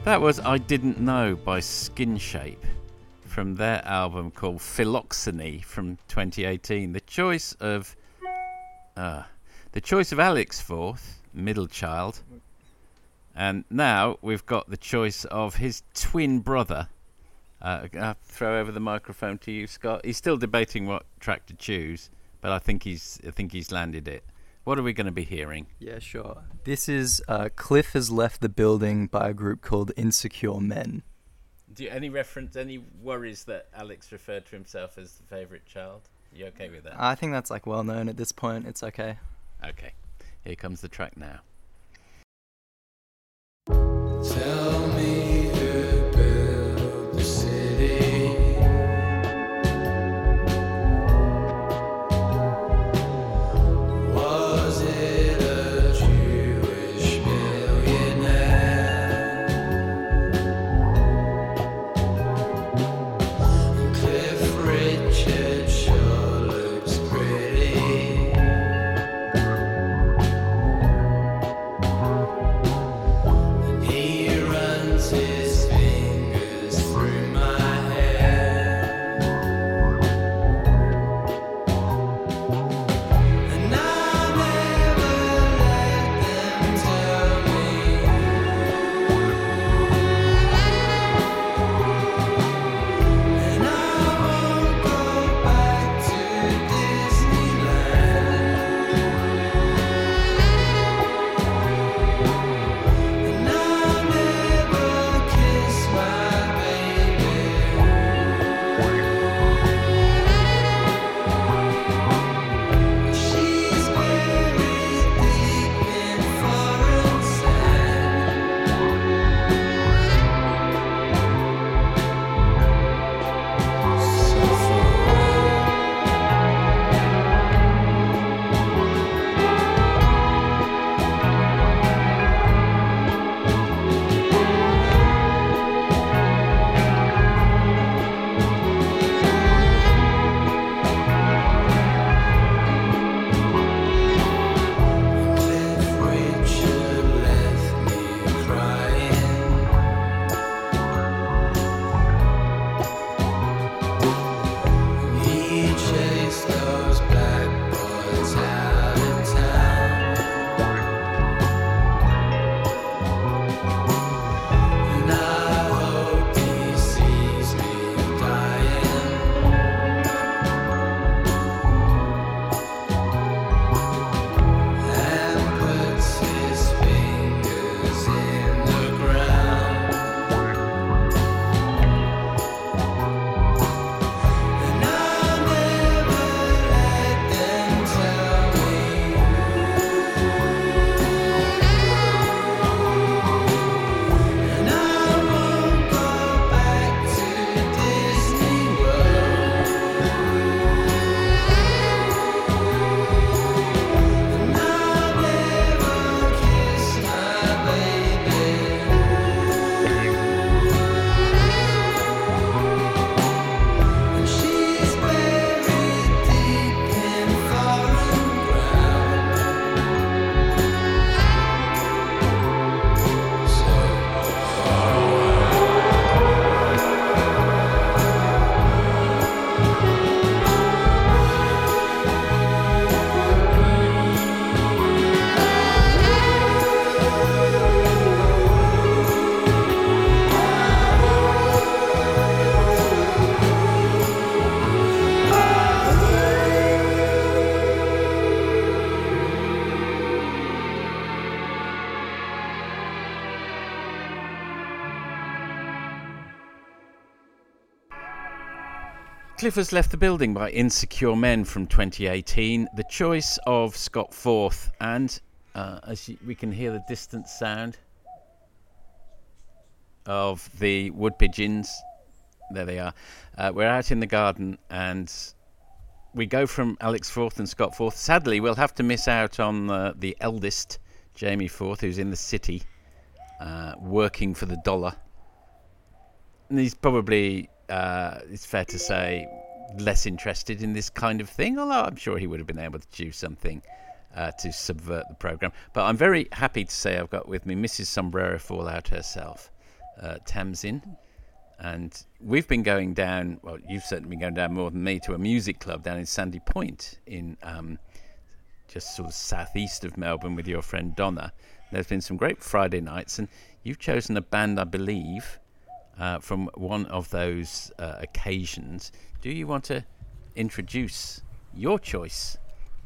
That was I Didn't Know by Skin Shape from their album called Philoxeny from 2018. The choice of Alex Forth, middle child, and now we've got the choice of his twin brother. I'll throw over the microphone to you, Scott. He's still debating what track to choose, but I think he's landed it. What are we going to be hearing? Yeah, sure. This is Cliff Has Left the Building by a group called Insecure Men. Any worries that Alex referred to himself as the favourite child? You okay with that? I think that's like well known at this point. It's okay. Okay. Here comes the track now. Tell me who built the city. Here Clifford's Left the Building by Insecure Men from 2018, the choice of Scott Forth, and we can hear the distant sound of the wood pigeons. There they are. We're out in the garden, and we go from Alex Forth and Scott Forth. Sadly, we'll have to miss out on the eldest, Jamie Forth, who's in the city working for the dollar. And he's probably... it's fair to say, less interested in this kind of thing, although I'm sure he would have been able to do something to subvert the programme. But I'm very happy to say I've got with me Mrs. Sombrero Fallout herself, Tamsin. And we've been going down, well, you've certainly been going down more than me, to a music club down in Sandy Point, in just sort of southeast of Melbourne with your friend Donna. There's been some great Friday nights, and you've chosen a band, I believe... from one of those occasions. Do you want to introduce your choice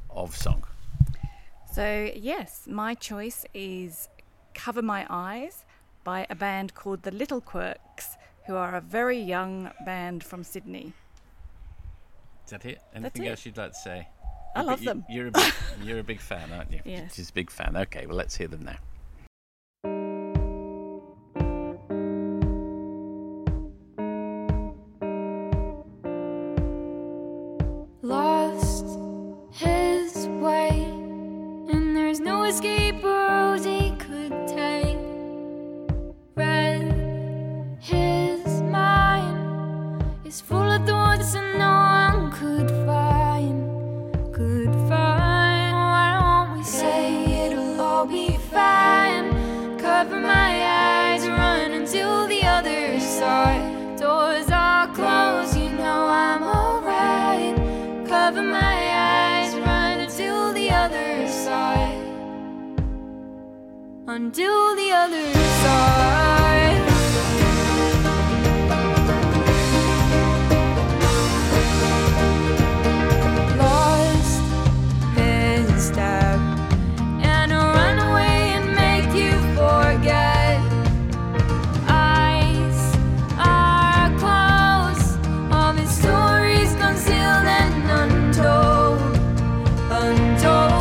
of song? So, yes, my choice is Cover My Eyes by a band called The Little Quirks, who are a very young band from Sydney. Is that it? Anything else you'd like to say? I love them. You're a big fan, aren't you? Yes. She's a big fan. Okay, well, let's hear them now. Until the other side. Lost, messed up, and I'll run away and make you forget. Eyes are closed, all the stories concealed and untold. Untold.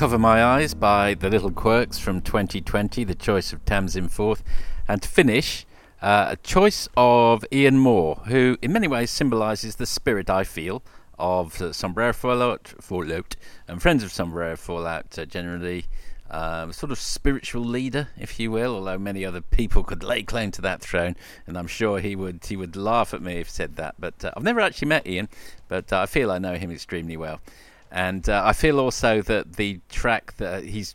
Cover My Eyes by The Little Quirks from 2020, the choice of Tamsin Forth. And to finish, a choice of Ian Moore, who in many ways symbolises the spirit, I feel, of Sombrero Fallout and Friends of Sombrero Fallout generally, sort of spiritual leader, if you will, although many other people could lay claim to that throne, and I'm sure he would laugh at me if said that. But I've never actually met Ian, but I feel I know him extremely well. And I feel also that the track that he's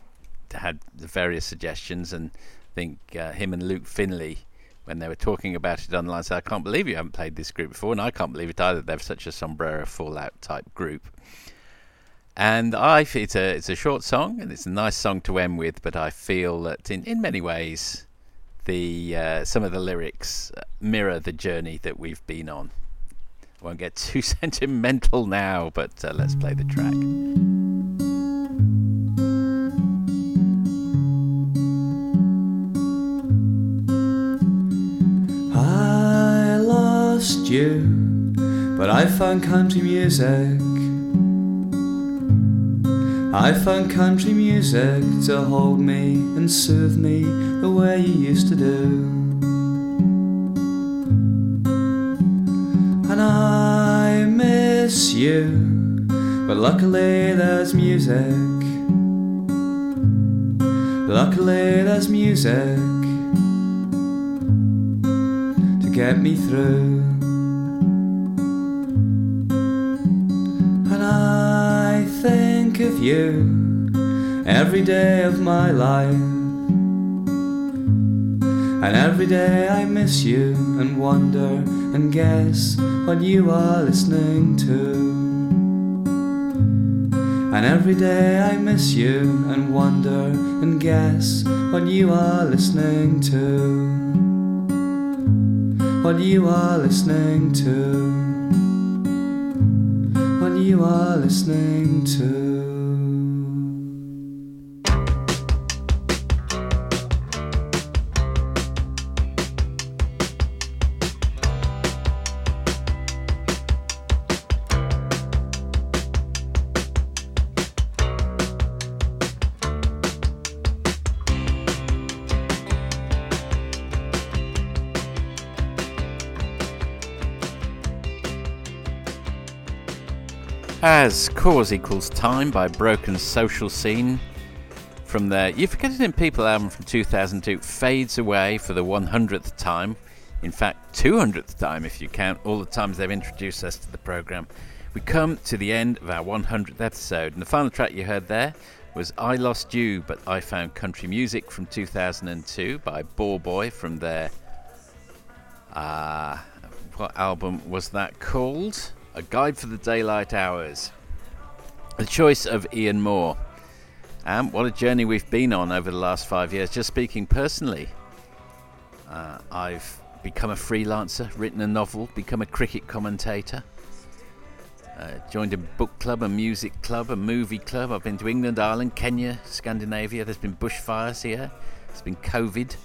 had the various suggestions, and I think him and Luke Finley, when they were talking about it online, said, I can't believe you haven't played this group before, and I can't believe it either. They're such a Sombrero Fallout type group. And it's a short song, and it's a nice song to end with, but I feel that in many ways the some of the lyrics mirror the journey that we've been on. I won't get too sentimental now, but let's play the track. I lost you, but I found country music. I found country music to hold me and soothe me the way you used to do. And I miss you, but luckily there's music. Luckily there's music to get me through. And I think of you every day of my life, and every day I miss you and wonder and guess what you are listening to. And every day I miss you and wonder and guess what you are listening to. What you are listening to. What you are listening to. As Cause Equals Time by Broken Social Scene, from their You Forget It in People album from 2002, fades away for the 100th time, in fact 200th time if you count all the times they've introduced us to the programme. We come to the end of our 100th episode, and the final track you heard there was I Lost You But I Found Country Music from 2002 by Ball Boy, from their what album was that called? A Guide for the Daylight Hours. The choice of Ian Moore. And what a journey we've been on over the last 5 years. Just speaking personally, I've become a freelancer, written a novel, become a cricket commentator, joined a book club, a music club, a movie club. I've been to England, Ireland, Kenya, Scandinavia. There's been bushfires here. There's been COVID.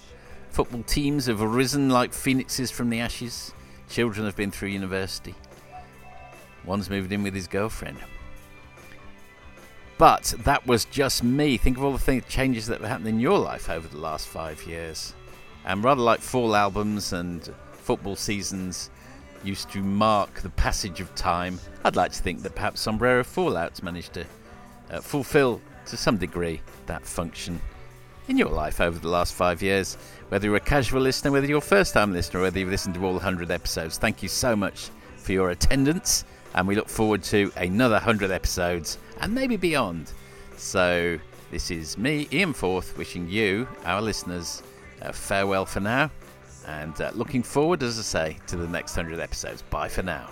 Football teams have arisen like phoenixes from the ashes. Children have been through university. One's moved in with his girlfriend. But that was just me. Think of all the changes that have happened in your life over the last 5 years. And rather like fall albums and football seasons used to mark the passage of time, I'd like to think that perhaps Sombrero Fallout's managed to fulfill to some degree that function in your life over the last 5 years. Whether you're a casual listener, whether you're a first-time listener, whether you've listened to all 100 episodes, thank you so much for your attendance. And we look forward to another 100 episodes and maybe beyond. So this is me, Ian Forth, wishing you, our listeners, farewell for now. And looking forward, as I say, to the next 100 episodes. Bye for now.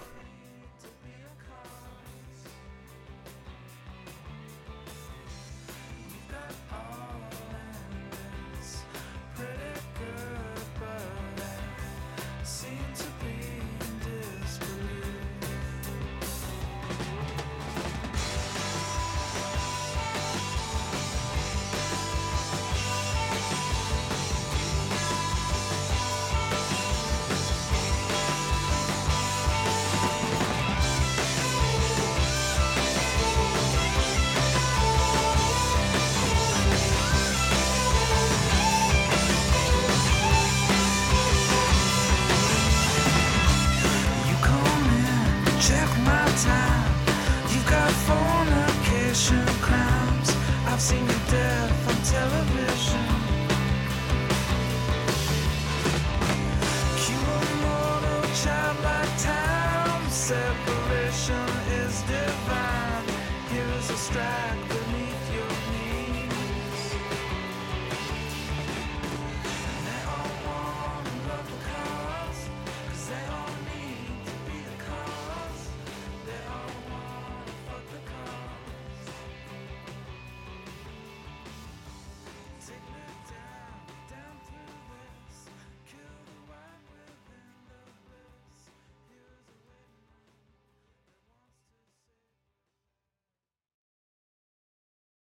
Time. You've got fornication crimes. I've seen you dead.